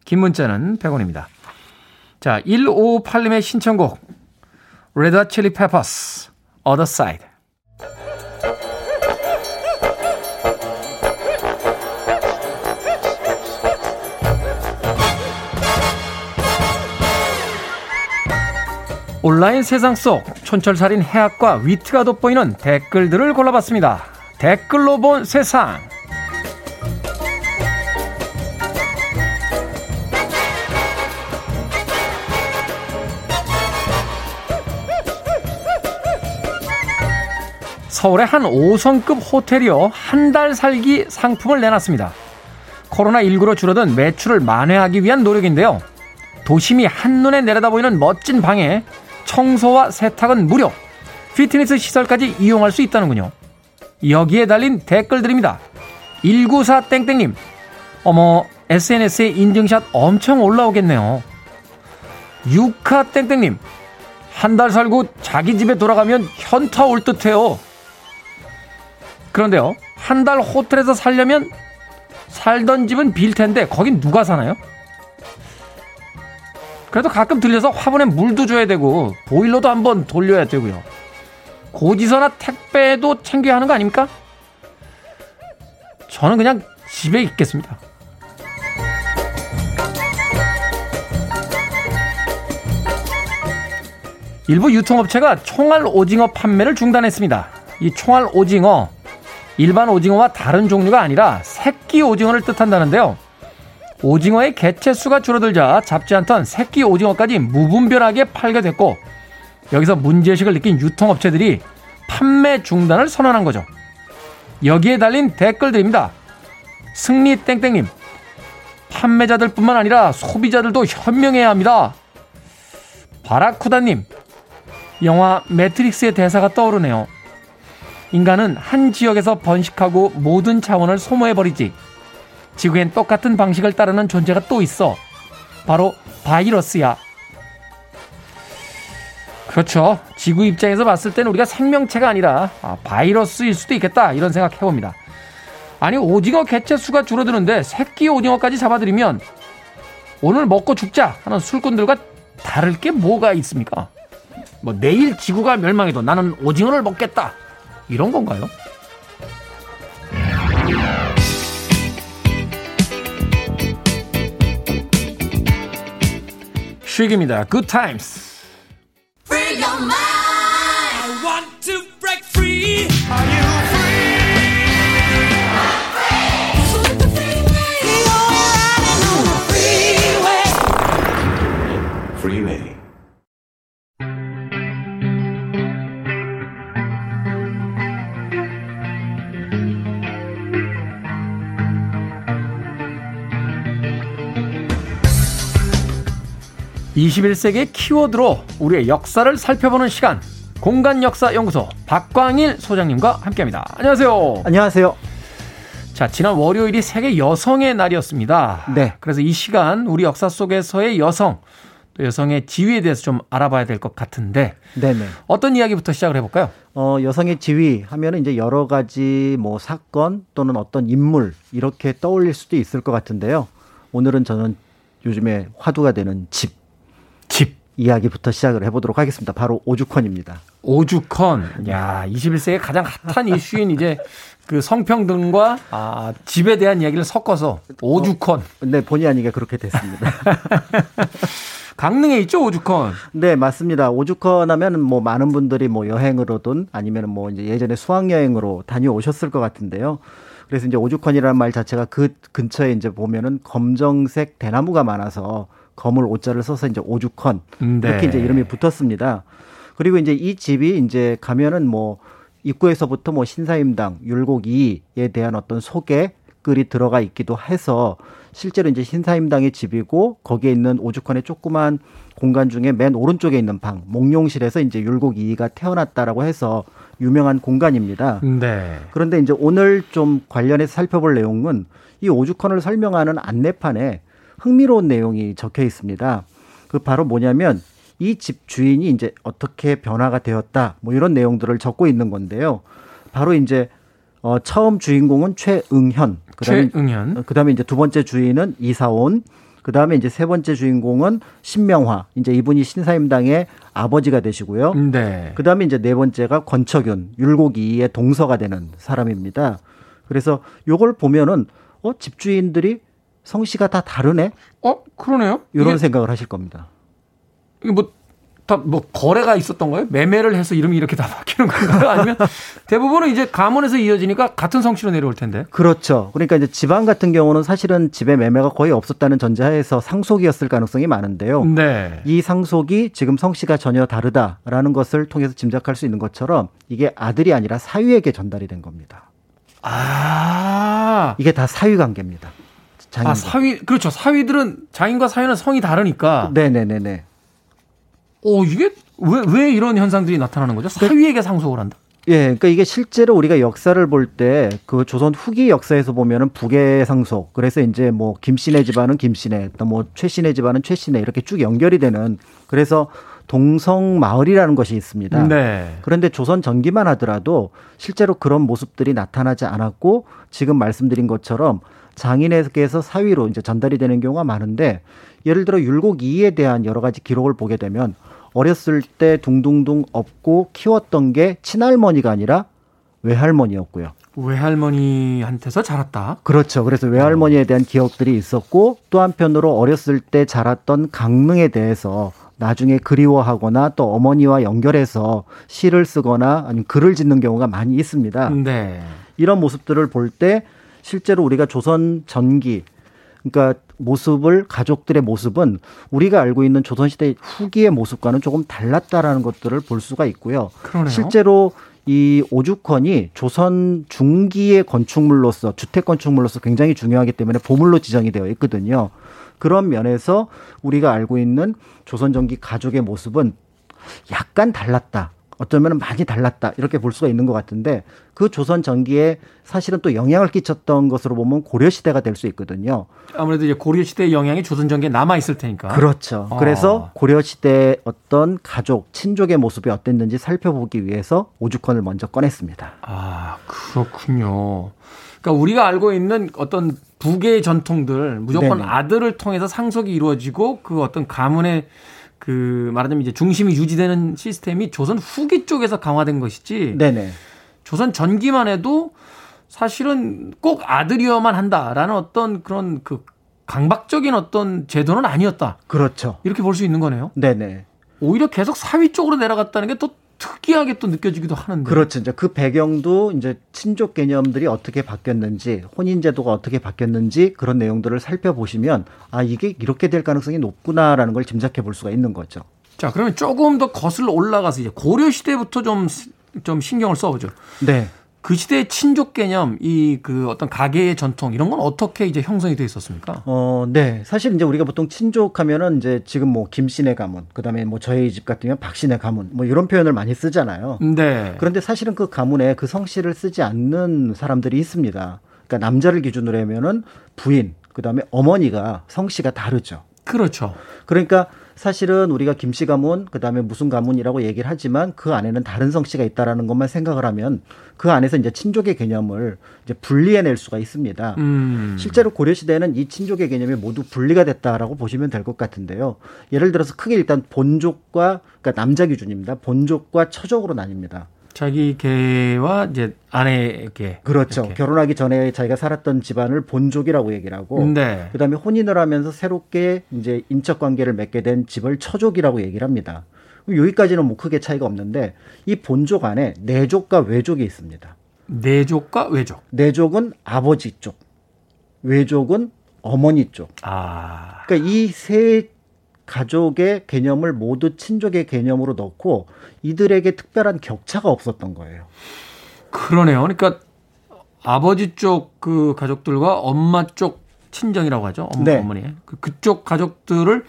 긴 문자는 100원입니다. 자, 1558님의 신청곡 Red Hot Chili Peppers, Other Side. 온라인 세상 속 촌철살인 해학과 위트가 돋보이는 댓글들을 골라봤습니다. 댓글로 본 세상. 서울의 한 5성급 호텔이요. 한 달 살기 상품을 내놨습니다. 코로나19로 줄어든 매출을 만회하기 위한 노력인데요. 도심이 한눈에 내려다보이는 멋진 방에 청소와 세탁은 무료, 피트니스 시설까지 이용할 수 있다는군요. 여기에 달린 댓글들입니다. 194땡땡님, 어머, SNS에 인증샷 엄청 올라오겠네요. 유카땡땡님, 한 달 살고 자기 집에 돌아가면 현타 올 듯해요. 그런데요, 한 달 호텔에서 살려면 살던 집은 빌텐데 거긴 누가 사나요? 그래도 가끔 들려서 화분에 물도 줘야 되고 보일러도 한번 돌려야 되고요. 고지서나 택배도 챙겨야 하는 거 아닙니까? 저는 그냥 집에 있겠습니다. 일부 유통업체가 총알 오징어 판매를 중단했습니다. 이 총알 오징어, 일반 오징어와 다른 종류가 아니라 새끼 오징어를 뜻한다는데요. 오징어의 개체수가 줄어들자 잡지 않던 새끼 오징어까지 무분별하게 팔게 됐고, 여기서 문제의식을 느낀 유통업체들이 판매 중단을 선언한 거죠. 여기에 달린 댓글들입니다. 승리 땡땡님, 판매자들뿐만 아니라 소비자들도 현명해야 합니다. 바라쿠다님, 영화 매트릭스의 대사가 떠오르네요. 인간은 한 지역에서 번식하고 모든 차원을 소모해버리지. 지구엔 똑같은 방식을 따르는 존재가 또 있어. 바로 바이러스야. 그렇죠. 지구 입장에서 봤을 때는 우리가 생명체가 아니라 바이러스일 수도 있겠다, 이런 생각해봅니다. 아니, 오징어 개체수가 줄어드는데 새끼 오징어까지 잡아들이면 오늘 먹고 죽자 하는 술꾼들과 다를 게 뭐가 있습니까? 뭐 내일 지구가 멸망해도 나는 오징어를 먹겠다, 이런 건가요? 슈익입니다. Good times. Free your mind. I want to break free. Are you free? I'm free. Put the freeway on on the freeway. Freeway. Freeway. 21세기의 키워드로 우리의 역사를 살펴보는 시간, 공간역사연구소 박광일 소장님과 함께합니다. 안녕하세요. 안녕하세요. 자, 지난 월요일이 세계 여성의 날이었습니다. 네. 그래서 이 시간 우리 역사 속에서의 여성, 또 여성의 지위에 대해서 좀 알아봐야 될 것 같은데, 네네, 어떤 이야기부터 시작을 해볼까요? 여성의 지위 하면 이제 여러 가지 뭐 사건 또는 어떤 인물 이렇게 떠올릴 수도 있을 것 같은데요. 오늘은 저는 요즘에 화두가 되는 집 이야기부터 시작을 해보도록 하겠습니다. 바로 오죽헌입니다. 오죽헌. 야, 21세기의 가장 핫한 이슈인 이제 그 성평등과 집에 대한 이야기를 섞어서 오죽헌. 네, 본의 아니게 그렇게 됐습니다. 강릉에 있죠, 오죽헌. 네, 맞습니다. 오죽헌 하면 뭐 많은 분들이 뭐 여행으로든 아니면 뭐 이제 예전에 수학여행으로 다녀오셨을 것 같은데요. 그래서 이제 오죽헌이라는 말 자체가 그 근처에 이제 보면은 검정색 대나무가 많아서 검을 오자를 써서 이제 오죽헌, 네, 이렇게 이제 이름이 붙었습니다. 그리고 이제 이 집이 이제 가면은 뭐 입구에서부터 뭐 신사임당, 율곡이에 대한 어떤 소개 글이 들어가 있기도 해서 실제로 이제 신사임당의 집이고, 거기에 있는 오죽헌의 조그만 공간 중에 맨 오른쪽에 있는 방, 몽룡실에서 이제 율곡이가 태어났다라고 해서 유명한 공간입니다. 네. 그런데 이제 오늘 좀 관련해서 살펴볼 내용은 이 오죽헌을 설명하는 안내판에 흥미로운 내용이 적혀 있습니다. 그 바로 뭐냐면 이 집 주인이 이제 어떻게 변화가 되었다, 뭐 이런 내용들을 적고 있는 건데요. 바로 이제 처음 주인공은 최응현, 그다음에 이제 두 번째 주인은 이사온, 그다음에 이제 세 번째 주인공은 신명화, 이제 이분이 신사임당의 아버지가 되시고요. 네. 그다음에 이제 네 번째가 권척윤, 율곡이의 동서가 되는 사람입니다. 그래서 요걸 보면은 집주인들이 성씨가 다 다르네? 그러네요. 이런 생각을 하실 겁니다. 이게 뭐 다 뭐 거래가 있었던 거예요? 매매를 해서 이름이 이렇게 다 바뀌는 건가요? 아니면 대부분은 이제 가문에서 이어지니까 같은 성씨로 내려올 텐데. 그렇죠. 그러니까 이제 집안 같은 경우는 사실은 집에 매매가 거의 없었다는 전제하에서 상속이었을 가능성이 많은데요. 네. 이 상속이 지금 성씨가 전혀 다르다라는 것을 통해서 짐작할 수 있는 것처럼 이게 아들이 아니라 사위에게 전달이 된 겁니다. 아. 이게 다 사위 관계입니다. 장인과. 아, 사위. 그렇죠. 사위들은 장인과 사위는 성이 다르니까. 네네네네. 오, 이게 왜 이런 현상들이 나타나는 거죠? 사위에게 상속을 한다? 예, 그러니까 이게 실제로 우리가 역사를 볼 때 그 조선 후기 역사에서 보면은 북의 상속, 그래서 이제 뭐 김씨네 집안은 김씨네, 또 뭐 최씨네 집안은 최씨네 이렇게 쭉 연결이 되는, 그래서 동성 마을이라는 것이 있습니다. 네. 그런데 조선 전기만 하더라도 실제로 그런 모습들이 나타나지 않았고 지금 말씀드린 것처럼 장인에게서 사위로 이제 전달이 되는 경우가 많은데, 예를 들어 율곡 2에 대한 여러 가지 기록을 보게 되면 어렸을 때 둥둥둥 업고 키웠던 게 친할머니가 아니라 외할머니였고요. 외할머니한테서 자랐다. 그렇죠. 그래서 외할머니에 대한 기억들이 있었고, 또 한편으로 어렸을 때 자랐던 강릉에 대해서 나중에 그리워하거나 또 어머니와 연결해서 시를 쓰거나 아니면 글을 짓는 경우가 많이 있습니다. 네. 이런 모습들을 볼 때 실제로 우리가 조선 전기, 그러니까 모습을, 가족들의 모습은 우리가 알고 있는 조선시대 후기의 모습과는 조금 달랐다라는 것들을 볼 수가 있고요. 그러네요. 실제로 이 오죽헌이 조선 중기의 건축물로서, 주택 건축물로서 굉장히 중요하기 때문에 보물로 지정이 되어 있거든요. 그런 면에서 우리가 알고 있는 조선 전기 가족의 모습은 약간 달랐다, 어쩌면 많이 달랐다, 이렇게 볼 수가 있는 것 같은데, 그 조선 전기에 사실은 또 영향을 끼쳤던 것으로 보면 고려시대가 될 수 있거든요. 아무래도 이제 고려시대의 영향이 조선 전기에 남아있을 테니까. 그렇죠. 그래서 고려시대의 어떤 가족, 친족의 모습이 어땠는지 살펴보기 위해서 오죽헌을 먼저 꺼냈습니다. 아, 그렇군요. 그러니까 우리가 알고 있는 어떤 북의 전통들, 무조건 네네. 아들을 통해서 상속이 이루어지고 그 어떤 가문의 그 말하자면 이제 중심이 유지되는 시스템이 조선 후기 쪽에서 강화된 것이지. 네네. 조선 전기만 해도 사실은 꼭 아들이어야만 한다라는 어떤 그런 그 강박적인 어떤 제도는 아니었다. 그렇죠. 이렇게 볼 수 있는 거네요. 네네. 오히려 계속 사위 쪽으로 내려갔다는 게 또 특이하게 또 느껴지기도 하는데. 그렇죠. 이제 그 배경도 이제 친족 개념들이 어떻게 바뀌었는지, 혼인 제도가 어떻게 바뀌었는지 그런 내용들을 살펴보시면 아, 이게 이렇게 될 가능성이 높구나라는 걸 짐작해 볼 수가 있는 거죠. 자, 그러면 조금 더 거슬러 올라가서 이제 고려 시대부터 좀 신경을 써보죠. 네. 그 시대의 친족 개념, 이 그 어떤 가계의 전통 이런 건 어떻게 이제 형성이 돼 있었습니까? 네. 사실 이제 우리가 보통 친족하면은 이제 지금 뭐 김씨네 가문, 그다음에 뭐 저희 집 같으면 박씨네 가문, 뭐 이런 표현을 많이 쓰잖아요. 네. 그런데 사실은 그 가문에 그 성씨를 쓰지 않는 사람들이 있습니다. 그러니까 남자를 기준으로 하면은 부인, 그다음에 어머니가 성씨가 다르죠. 그렇죠. 그러니까 사실은 우리가 김씨 가문, 그다음에 무슨 가문이라고 얘기를 하지만 그 안에는 다른 성씨가 있다라는 것만 생각을 하면 그 안에서 이제 친족의 개념을 이제 분리해낼 수가 있습니다. 실제로 고려 시대에는 이 친족의 개념이 모두 분리가 됐다라고 보시면 될 것 같은데요. 예를 들어서 크게 일단 본족과, 그러니까 남자 기준입니다. 본족과 처족으로 나뉩니다. 자기계와 이제 아내계. 그렇죠. 이렇게. 결혼하기 전에 자기가 살았던 집안을 본족이라고 얘기를 하고, 네. 그다음에 혼인을 하면서 새롭게 이제 인척 관계를 맺게 된 집을 처족이라고 얘기를 합니다. 여기까지는 뭐 크게 차이가 없는데, 이 본족 안에 내족과 외족이 있습니다. 내족과 외족. 내족은 아버지 쪽, 외족은 어머니 쪽. 아. 그러니까 이 세 가족의 개념을 모두 친족의 개념으로 넣고 이들에게 특별한 격차가 없었던 거예요. 그러네요. 그러니까 아버지 쪽 그 가족들과 엄마 쪽 친정이라고 하죠. 네. 어머니. 그쪽 가족들을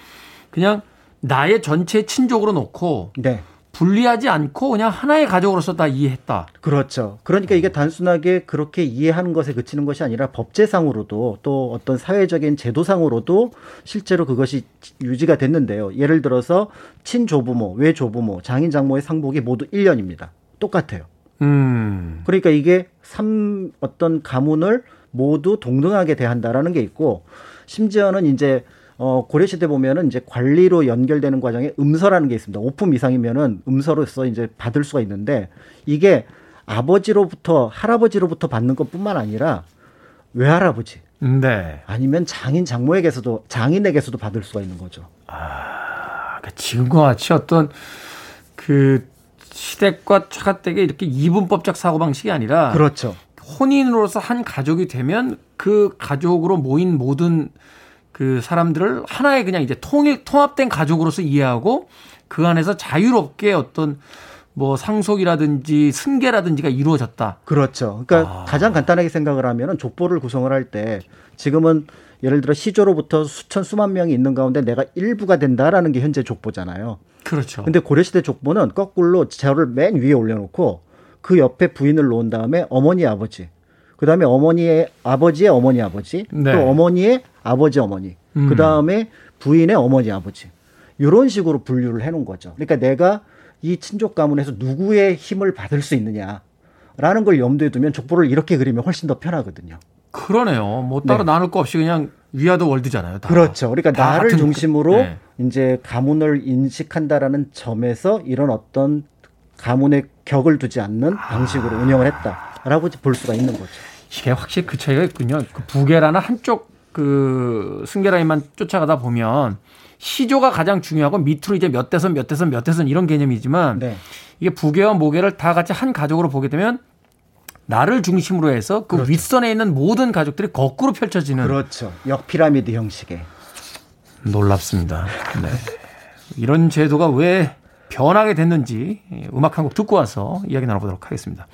그냥 나의 전체 친족으로 놓고 네. 분리하지 않고 그냥 하나의 가족으로서 다 이해했다. 그렇죠. 그러니까 이게 단순하게 그렇게 이해하는 것에 그치는 것이 아니라 법제상으로도 또 어떤 사회적인 제도상으로도 실제로 그것이 유지가 됐는데요. 예를 들어서 친조부모, 외조부모, 장인, 장모의 상복이 모두 1년입니다. 똑같아요. 그러니까 이게 어떤 가문을 모두 동등하게 대한다라는 게 있고, 심지어는 이제 고려시대 보면은 이제 관리로 연결되는 과정에 음서라는 게 있습니다. 5품 이상이면은 음서로서 이제 받을 수가 있는데, 이게 아버지로부터, 할아버지로부터 받는 것 뿐만 아니라 외할아버지. 네. 아니면 장인에게서도 받을 수가 있는 거죠. 아, 그러니까 지금과 같이 어떤 그 시댁과 처가댁에 이렇게 이분법적 사고방식이 아니라 그렇죠. 혼인으로서 한 가족이 되면 그 가족으로 모인 모든 그 사람들을 하나의 그냥 이제 통합된 가족으로서 이해하고 그 안에서 자유롭게 어떤 뭐 상속이라든지 승계라든지가 이루어졌다. 그렇죠. 그러니까 가장 간단하게 생각을 하면은 족보를 구성을 할 때 지금은 예를 들어 시조로부터 수천 수만 명이 있는 가운데 내가 일부가 된다라는 게 현재 족보잖아요. 그렇죠. 근데 고려시대 족보는 거꾸로 자료를 맨 위에 올려놓고 그 옆에 부인을 놓은 다음에 어머니 아버지, 그 다음에 어머니의 아버지의 어머니 아버지, 네. 또 어머니의 아버지 어머니, 그 다음에 부인의 어머니 아버지 이런 식으로 분류를 해놓은 거죠. 그러니까 내가 이 친족 가문에서 누구의 힘을 받을 수 있느냐라는 걸 염두에 두면 족보를 이렇게 그리면 훨씬 더 편하거든요. 그러네요. 뭐 따로 네. 나눌 거 없이 그냥 위아더 월드잖아요. 다. 그렇죠. 그러니까 다 나를 중심으로 네. 이제 가문을 인식한다라는 점에서 이런 어떤 가문의 격을 두지 않는 방식으로 운영을 했다라고 볼 수가 있는 거죠. 이게 확실히 그 차이가 있군요. 그 부계라는 한쪽 그 승계라인만 쫓아가다 보면 시조가 가장 중요하고 밑으로 이제 몇 대선 몇 대선 몇 대선 이런 개념이지만 네. 이게 부계와 모계를 다 같이 한 가족으로 보게 되면 나를 중심으로 해서 그 그렇죠. 윗선에 있는 모든 가족들이 거꾸로 펼쳐지는 그렇죠. 역피라미드 형식의 놀랍습니다. 네. 이런 제도가 왜 변하게 됐는지 음악 한 곡 듣고 와서 이야기 나눠보도록 하겠습니다.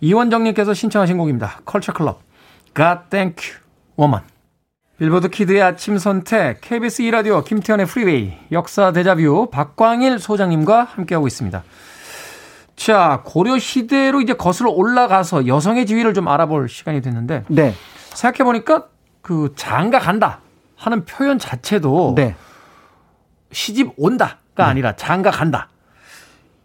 이원정님께서 신청하신 곡입니다. Culture Club, God Thank You, Woman. 빌보드 키드의 아침 선택, KBS 2라디오 김태현의 프리웨이, 역사 데자뷰 박광일 소장님과 함께하고 있습니다. 자, 고려시대로 이제 거슬러 올라가서 여성의 지위를 좀 알아볼 시간이 됐는데 네. 생각해보니까 그 장가 간다 하는 표현 자체도 네. 시집 온다가 네. 아니라 장가 간다.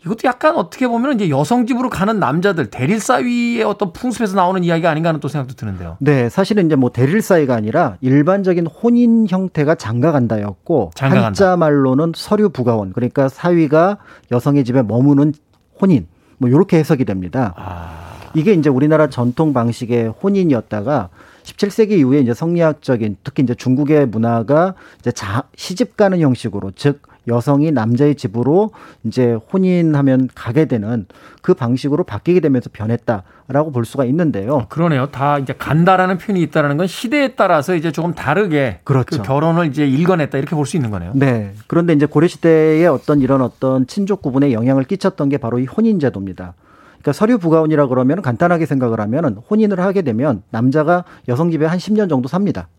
이것도 약간 어떻게 보면 이제 여성집으로 가는 남자들 대릴사위의 어떤 풍습에서 나오는 이야기가 아닌가 하는 또 생각도 드는데요. 네, 사실은 이제 뭐 대릴사위가 아니라 일반적인 혼인 형태가 장가간다였고 한자 말로는 서류 부가원 그러니까 사위가 여성의 집에 머무는 혼인 뭐 이렇게 해석이 됩니다. 이게 이제 우리나라 전통 방식의 혼인이었다가 17세기 이후에 이제 성리학적인 특히 이제 중국의 문화가 이제 시집 가는 형식으로 즉 여성이 남자의 집으로 이제 혼인하면 가게 되는 그 방식으로 바뀌게 되면서 변했다라고 볼 수가 있는데요. 그러네요. 다 이제 간다라는 표현이 있다라는 건 시대에 따라서 이제 조금 다르게 그렇죠. 그 결혼을 이제 일관했다 이렇게 볼 수 있는 거네요. 네. 그런데 이제 고려 시대의 어떤 이런 어떤 친족 구분에 영향을 끼쳤던 게 바로 이 혼인 제도입니다. 그러니까 서류 부가혼이라 그러면 간단하게 생각을 하면 혼인을 하게 되면 남자가 여성 집에 한 10년 정도 삽니다.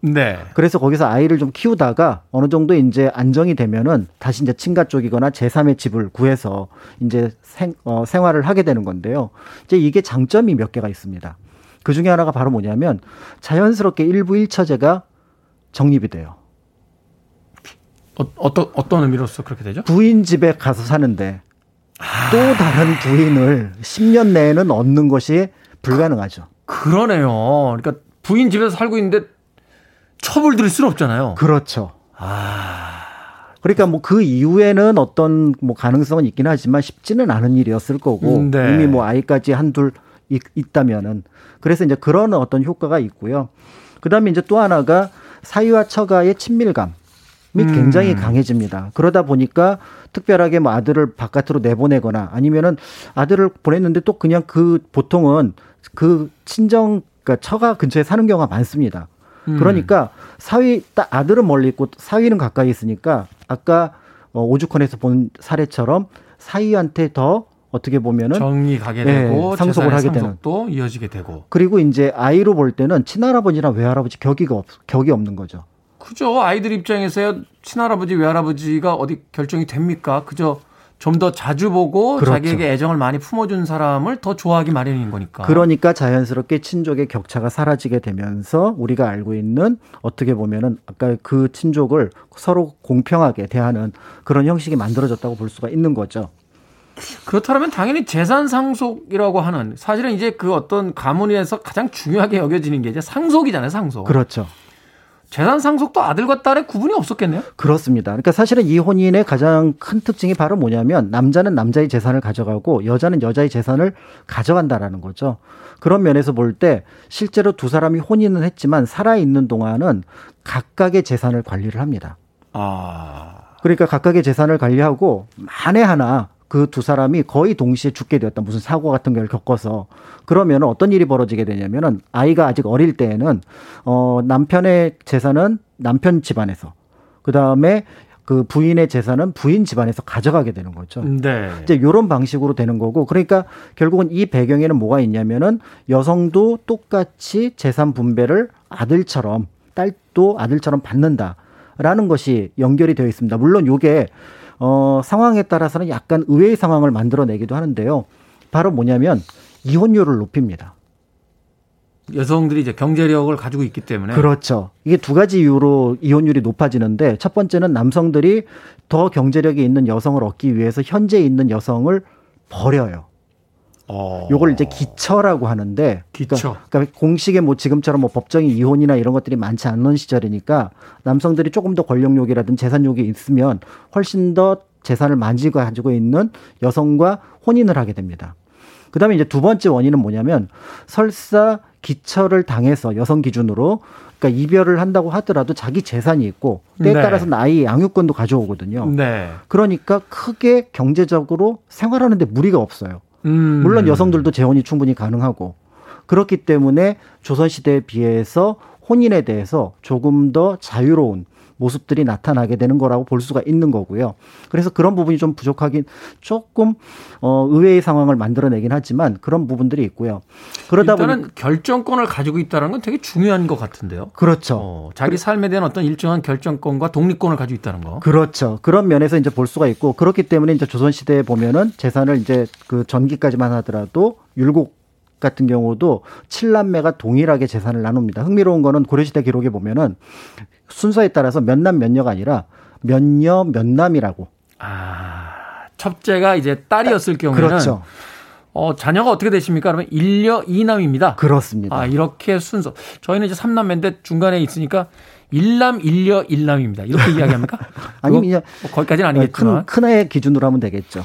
네. 그래서 거기서 아이를 좀 키우다가 어느 정도 이제 안정이 되면은 다시 이제 친가 쪽이거나 제3의 집을 구해서 이제 생활을 하게 되는 건데요. 이제 이게 장점이 몇 개가 있습니다. 그 중에 하나가 바로 뭐냐면 자연스럽게 일부일처제가 정립이 돼요. 어떤 의미로서 그렇게 되죠? 부인 집에 가서 사는데 또 다른 부인을 10년 내에는 얻는 것이 불가능하죠. 그러네요. 그러니까 부인 집에서 살고 있는데 처벌드릴 수는 없잖아요. 그렇죠. 그러니까 뭐 그 이후에는 어떤 뭐 가능성은 있긴 하지만 쉽지는 않은 일이었을 거고 네. 이미 뭐 아이까지 한둘 있다면은 그래서 이제 그런 어떤 효과가 있고요. 그다음에 이제 또 하나가 사위와 처가의 친밀감이 굉장히 강해집니다. 그러다 보니까 특별하게 뭐 아들을 바깥으로 내보내거나 아니면은 아들을 보냈는데 또 그냥 그 보통은 그 친정 그러니까 처가 근처에 사는 경우가 많습니다. 그러니까 사위 아들은 멀리 있고 사위는 가까이 있으니까 아까 오죽헌에서 본 사례처럼 사위한테 더 어떻게 보면은 정이 가게 되고 상속을 하게 되는 또 이어지게 되고 그리고 이제 아이로 볼 때는 친할아버지나 외할아버지 격이 없는 거죠. 그죠. 아이들 입장에서야 친할아버지 외할아버지가 어디 결정이 됩니까? 그죠. 좀 더 자주 보고 그렇죠. 자기에게 애정을 많이 품어준 사람을 더 좋아하기 마련인 거니까. 그러니까 자연스럽게 친족의 격차가 사라지게 되면서 우리가 알고 있는 어떻게 보면은 아까 그 친족을 서로 공평하게 대하는 그런 형식이 만들어졌다고 볼 수가 있는 거죠. 그렇다면 당연히 재산 상속이라고 하는 사실은 이제 그 어떤 가문에서 가장 중요하게 여겨지는 게 이제 상속이잖아요. 상속. 그렇죠. 재산 상속도 아들과 딸의 구분이 없었겠네요? 그렇습니다. 그러니까 사실은 이 혼인의 가장 큰 특징이 바로 뭐냐면 남자는 남자의 재산을 가져가고 여자는 여자의 재산을 가져간다라는 거죠. 그런 면에서 볼 때 실제로 두 사람이 혼인은 했지만 살아있는 동안은 각각의 재산을 관리를 합니다. 그러니까 각각의 재산을 관리하고 만에 하나 그 두 사람이 거의 동시에 죽게 되었다. 무슨 사고 같은 걸 겪어서. 그러면 어떤 일이 벌어지게 되냐면은 아이가 아직 어릴 때에는 남편의 재산은 남편 집안에서, 그 다음에 그 부인의 재산은 부인 집안에서 가져가게 되는 거죠. 네. 이제 이런 방식으로 되는 거고, 그러니까 결국은 이 배경에는 뭐가 있냐면은 여성도 똑같이 재산 분배를 아들처럼, 딸도 아들처럼 받는다라는 것이 연결이 되어 있습니다. 물론 이게 상황에 따라서는 약간 의외의 상황을 만들어내기도 하는데요. 바로 뭐냐면 이혼율을 높입니다. 여성들이 이제 경제력을 가지고 있기 때문에. 그렇죠. 이게 두 가지 이유로 이혼율이 높아지는데, 첫 번째는 남성들이 더 경제력이 있는 여성을 얻기 위해서 현재 있는 여성을 버려요. 요걸 이제 기처라고 하는데, 기처. 그러니까 공식에 뭐 지금처럼 뭐 법정이 이혼이나 이런 것들이 많지 않는 시절이니까 남성들이 조금 더 권력욕이라든지 재산욕이 있으면 훨씬 더 재산을 많이 가지고 있는 여성과 혼인을 하게 됩니다. 그 다음에 이제 두 번째 원인은 뭐냐면, 설사 기처를 당해서 여성 기준으로, 그러니까 이별을 한다고 하더라도 자기 재산이 있고 때에 네. 따라서 아이 양육권도 가져오거든요. 네. 그러니까 크게 경제적으로 생활하는데 무리가 없어요. 물론 여성들도 재혼이 충분히 가능하고, 그렇기 때문에 조선시대에 비해서 혼인에 대해서 조금 더 자유로운 모습들이 나타나게 되는 거라고 볼 수가 있는 거고요. 그래서 그런 부분이 좀 부족하긴, 조금 의외의 상황을 만들어내긴 하지만 그런 부분들이 있고요. 그러다 일단은 보니 결정권을 가지고 있다는 건 되게 중요한 것 같은데요. 그렇죠. 자기 삶에 대한 어떤 일정한 결정권과 독립권을 가지고 있다는 거. 그렇죠. 그런 면에서 이제 볼 수가 있고, 그렇기 때문에 이제 조선시대에 보면은 재산을 이제 그 전기까지만 하더라도 율곡 같은 경우도 7남매가 동일하게 재산을 나눕니다. 흥미로운 거는 고려시대 기록에 보면은 순서에 따라서 몇 남 몇 녀가 아니라 몇 녀 몇 남이라고. 아, 첫째가 이제 딸이었을 경우에는 그렇죠. 자녀가 어떻게 되십니까? 그러면 1녀 2남입니다. 그렇습니다. 아, 이렇게 순서. 저희는 이제 3남매인데 중간에 있으니까 1남 1녀 1남입니다. 이렇게 이야기합니까? 아니면 거기까지는 아니겠지만 큰아의 기준으로 하면 되겠죠.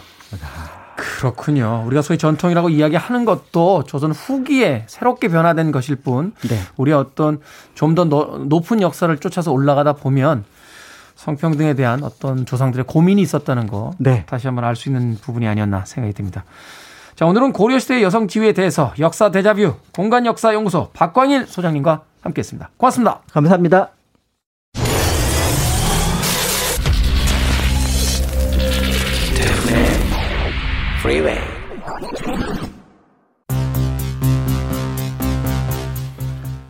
그렇군요. 우리가 소위 전통이라고 이야기하는 것도 조선 후기에 새롭게 변화된 것일 뿐, 네. 우리의 어떤 좀 더 높은 역사를 쫓아서 올라가다 보면 성평등에 대한 어떤 조상들의 고민이 있었다는 거 네. 다시 한번 알 수 있는 부분이 아니었나 생각이 듭니다. 자, 오늘은 고려시대의 여성 지위에 대해서 역사 데자뷰 공간역사연구소 박광일 소장님과 함께했습니다. 고맙습니다. 감사합니다. Freeway.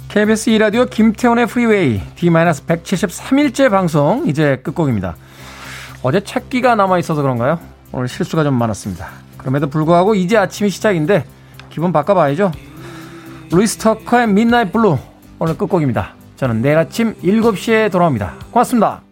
KBS 2라디오 김태훈의 프리웨이 D-173일째 방송 이제 끝곡입니다. 어제 책기가 남아있어서 그런가요? 오늘 실수가 좀 많았습니다. 그럼에도 불구하고 이제 아침이 시작인데 기분 바꿔봐야죠. 루이스 터커의 Midnight Blue 오늘 끝곡입니다. 저는 내일 아침 7시에 돌아옵니다. 고맙습니다.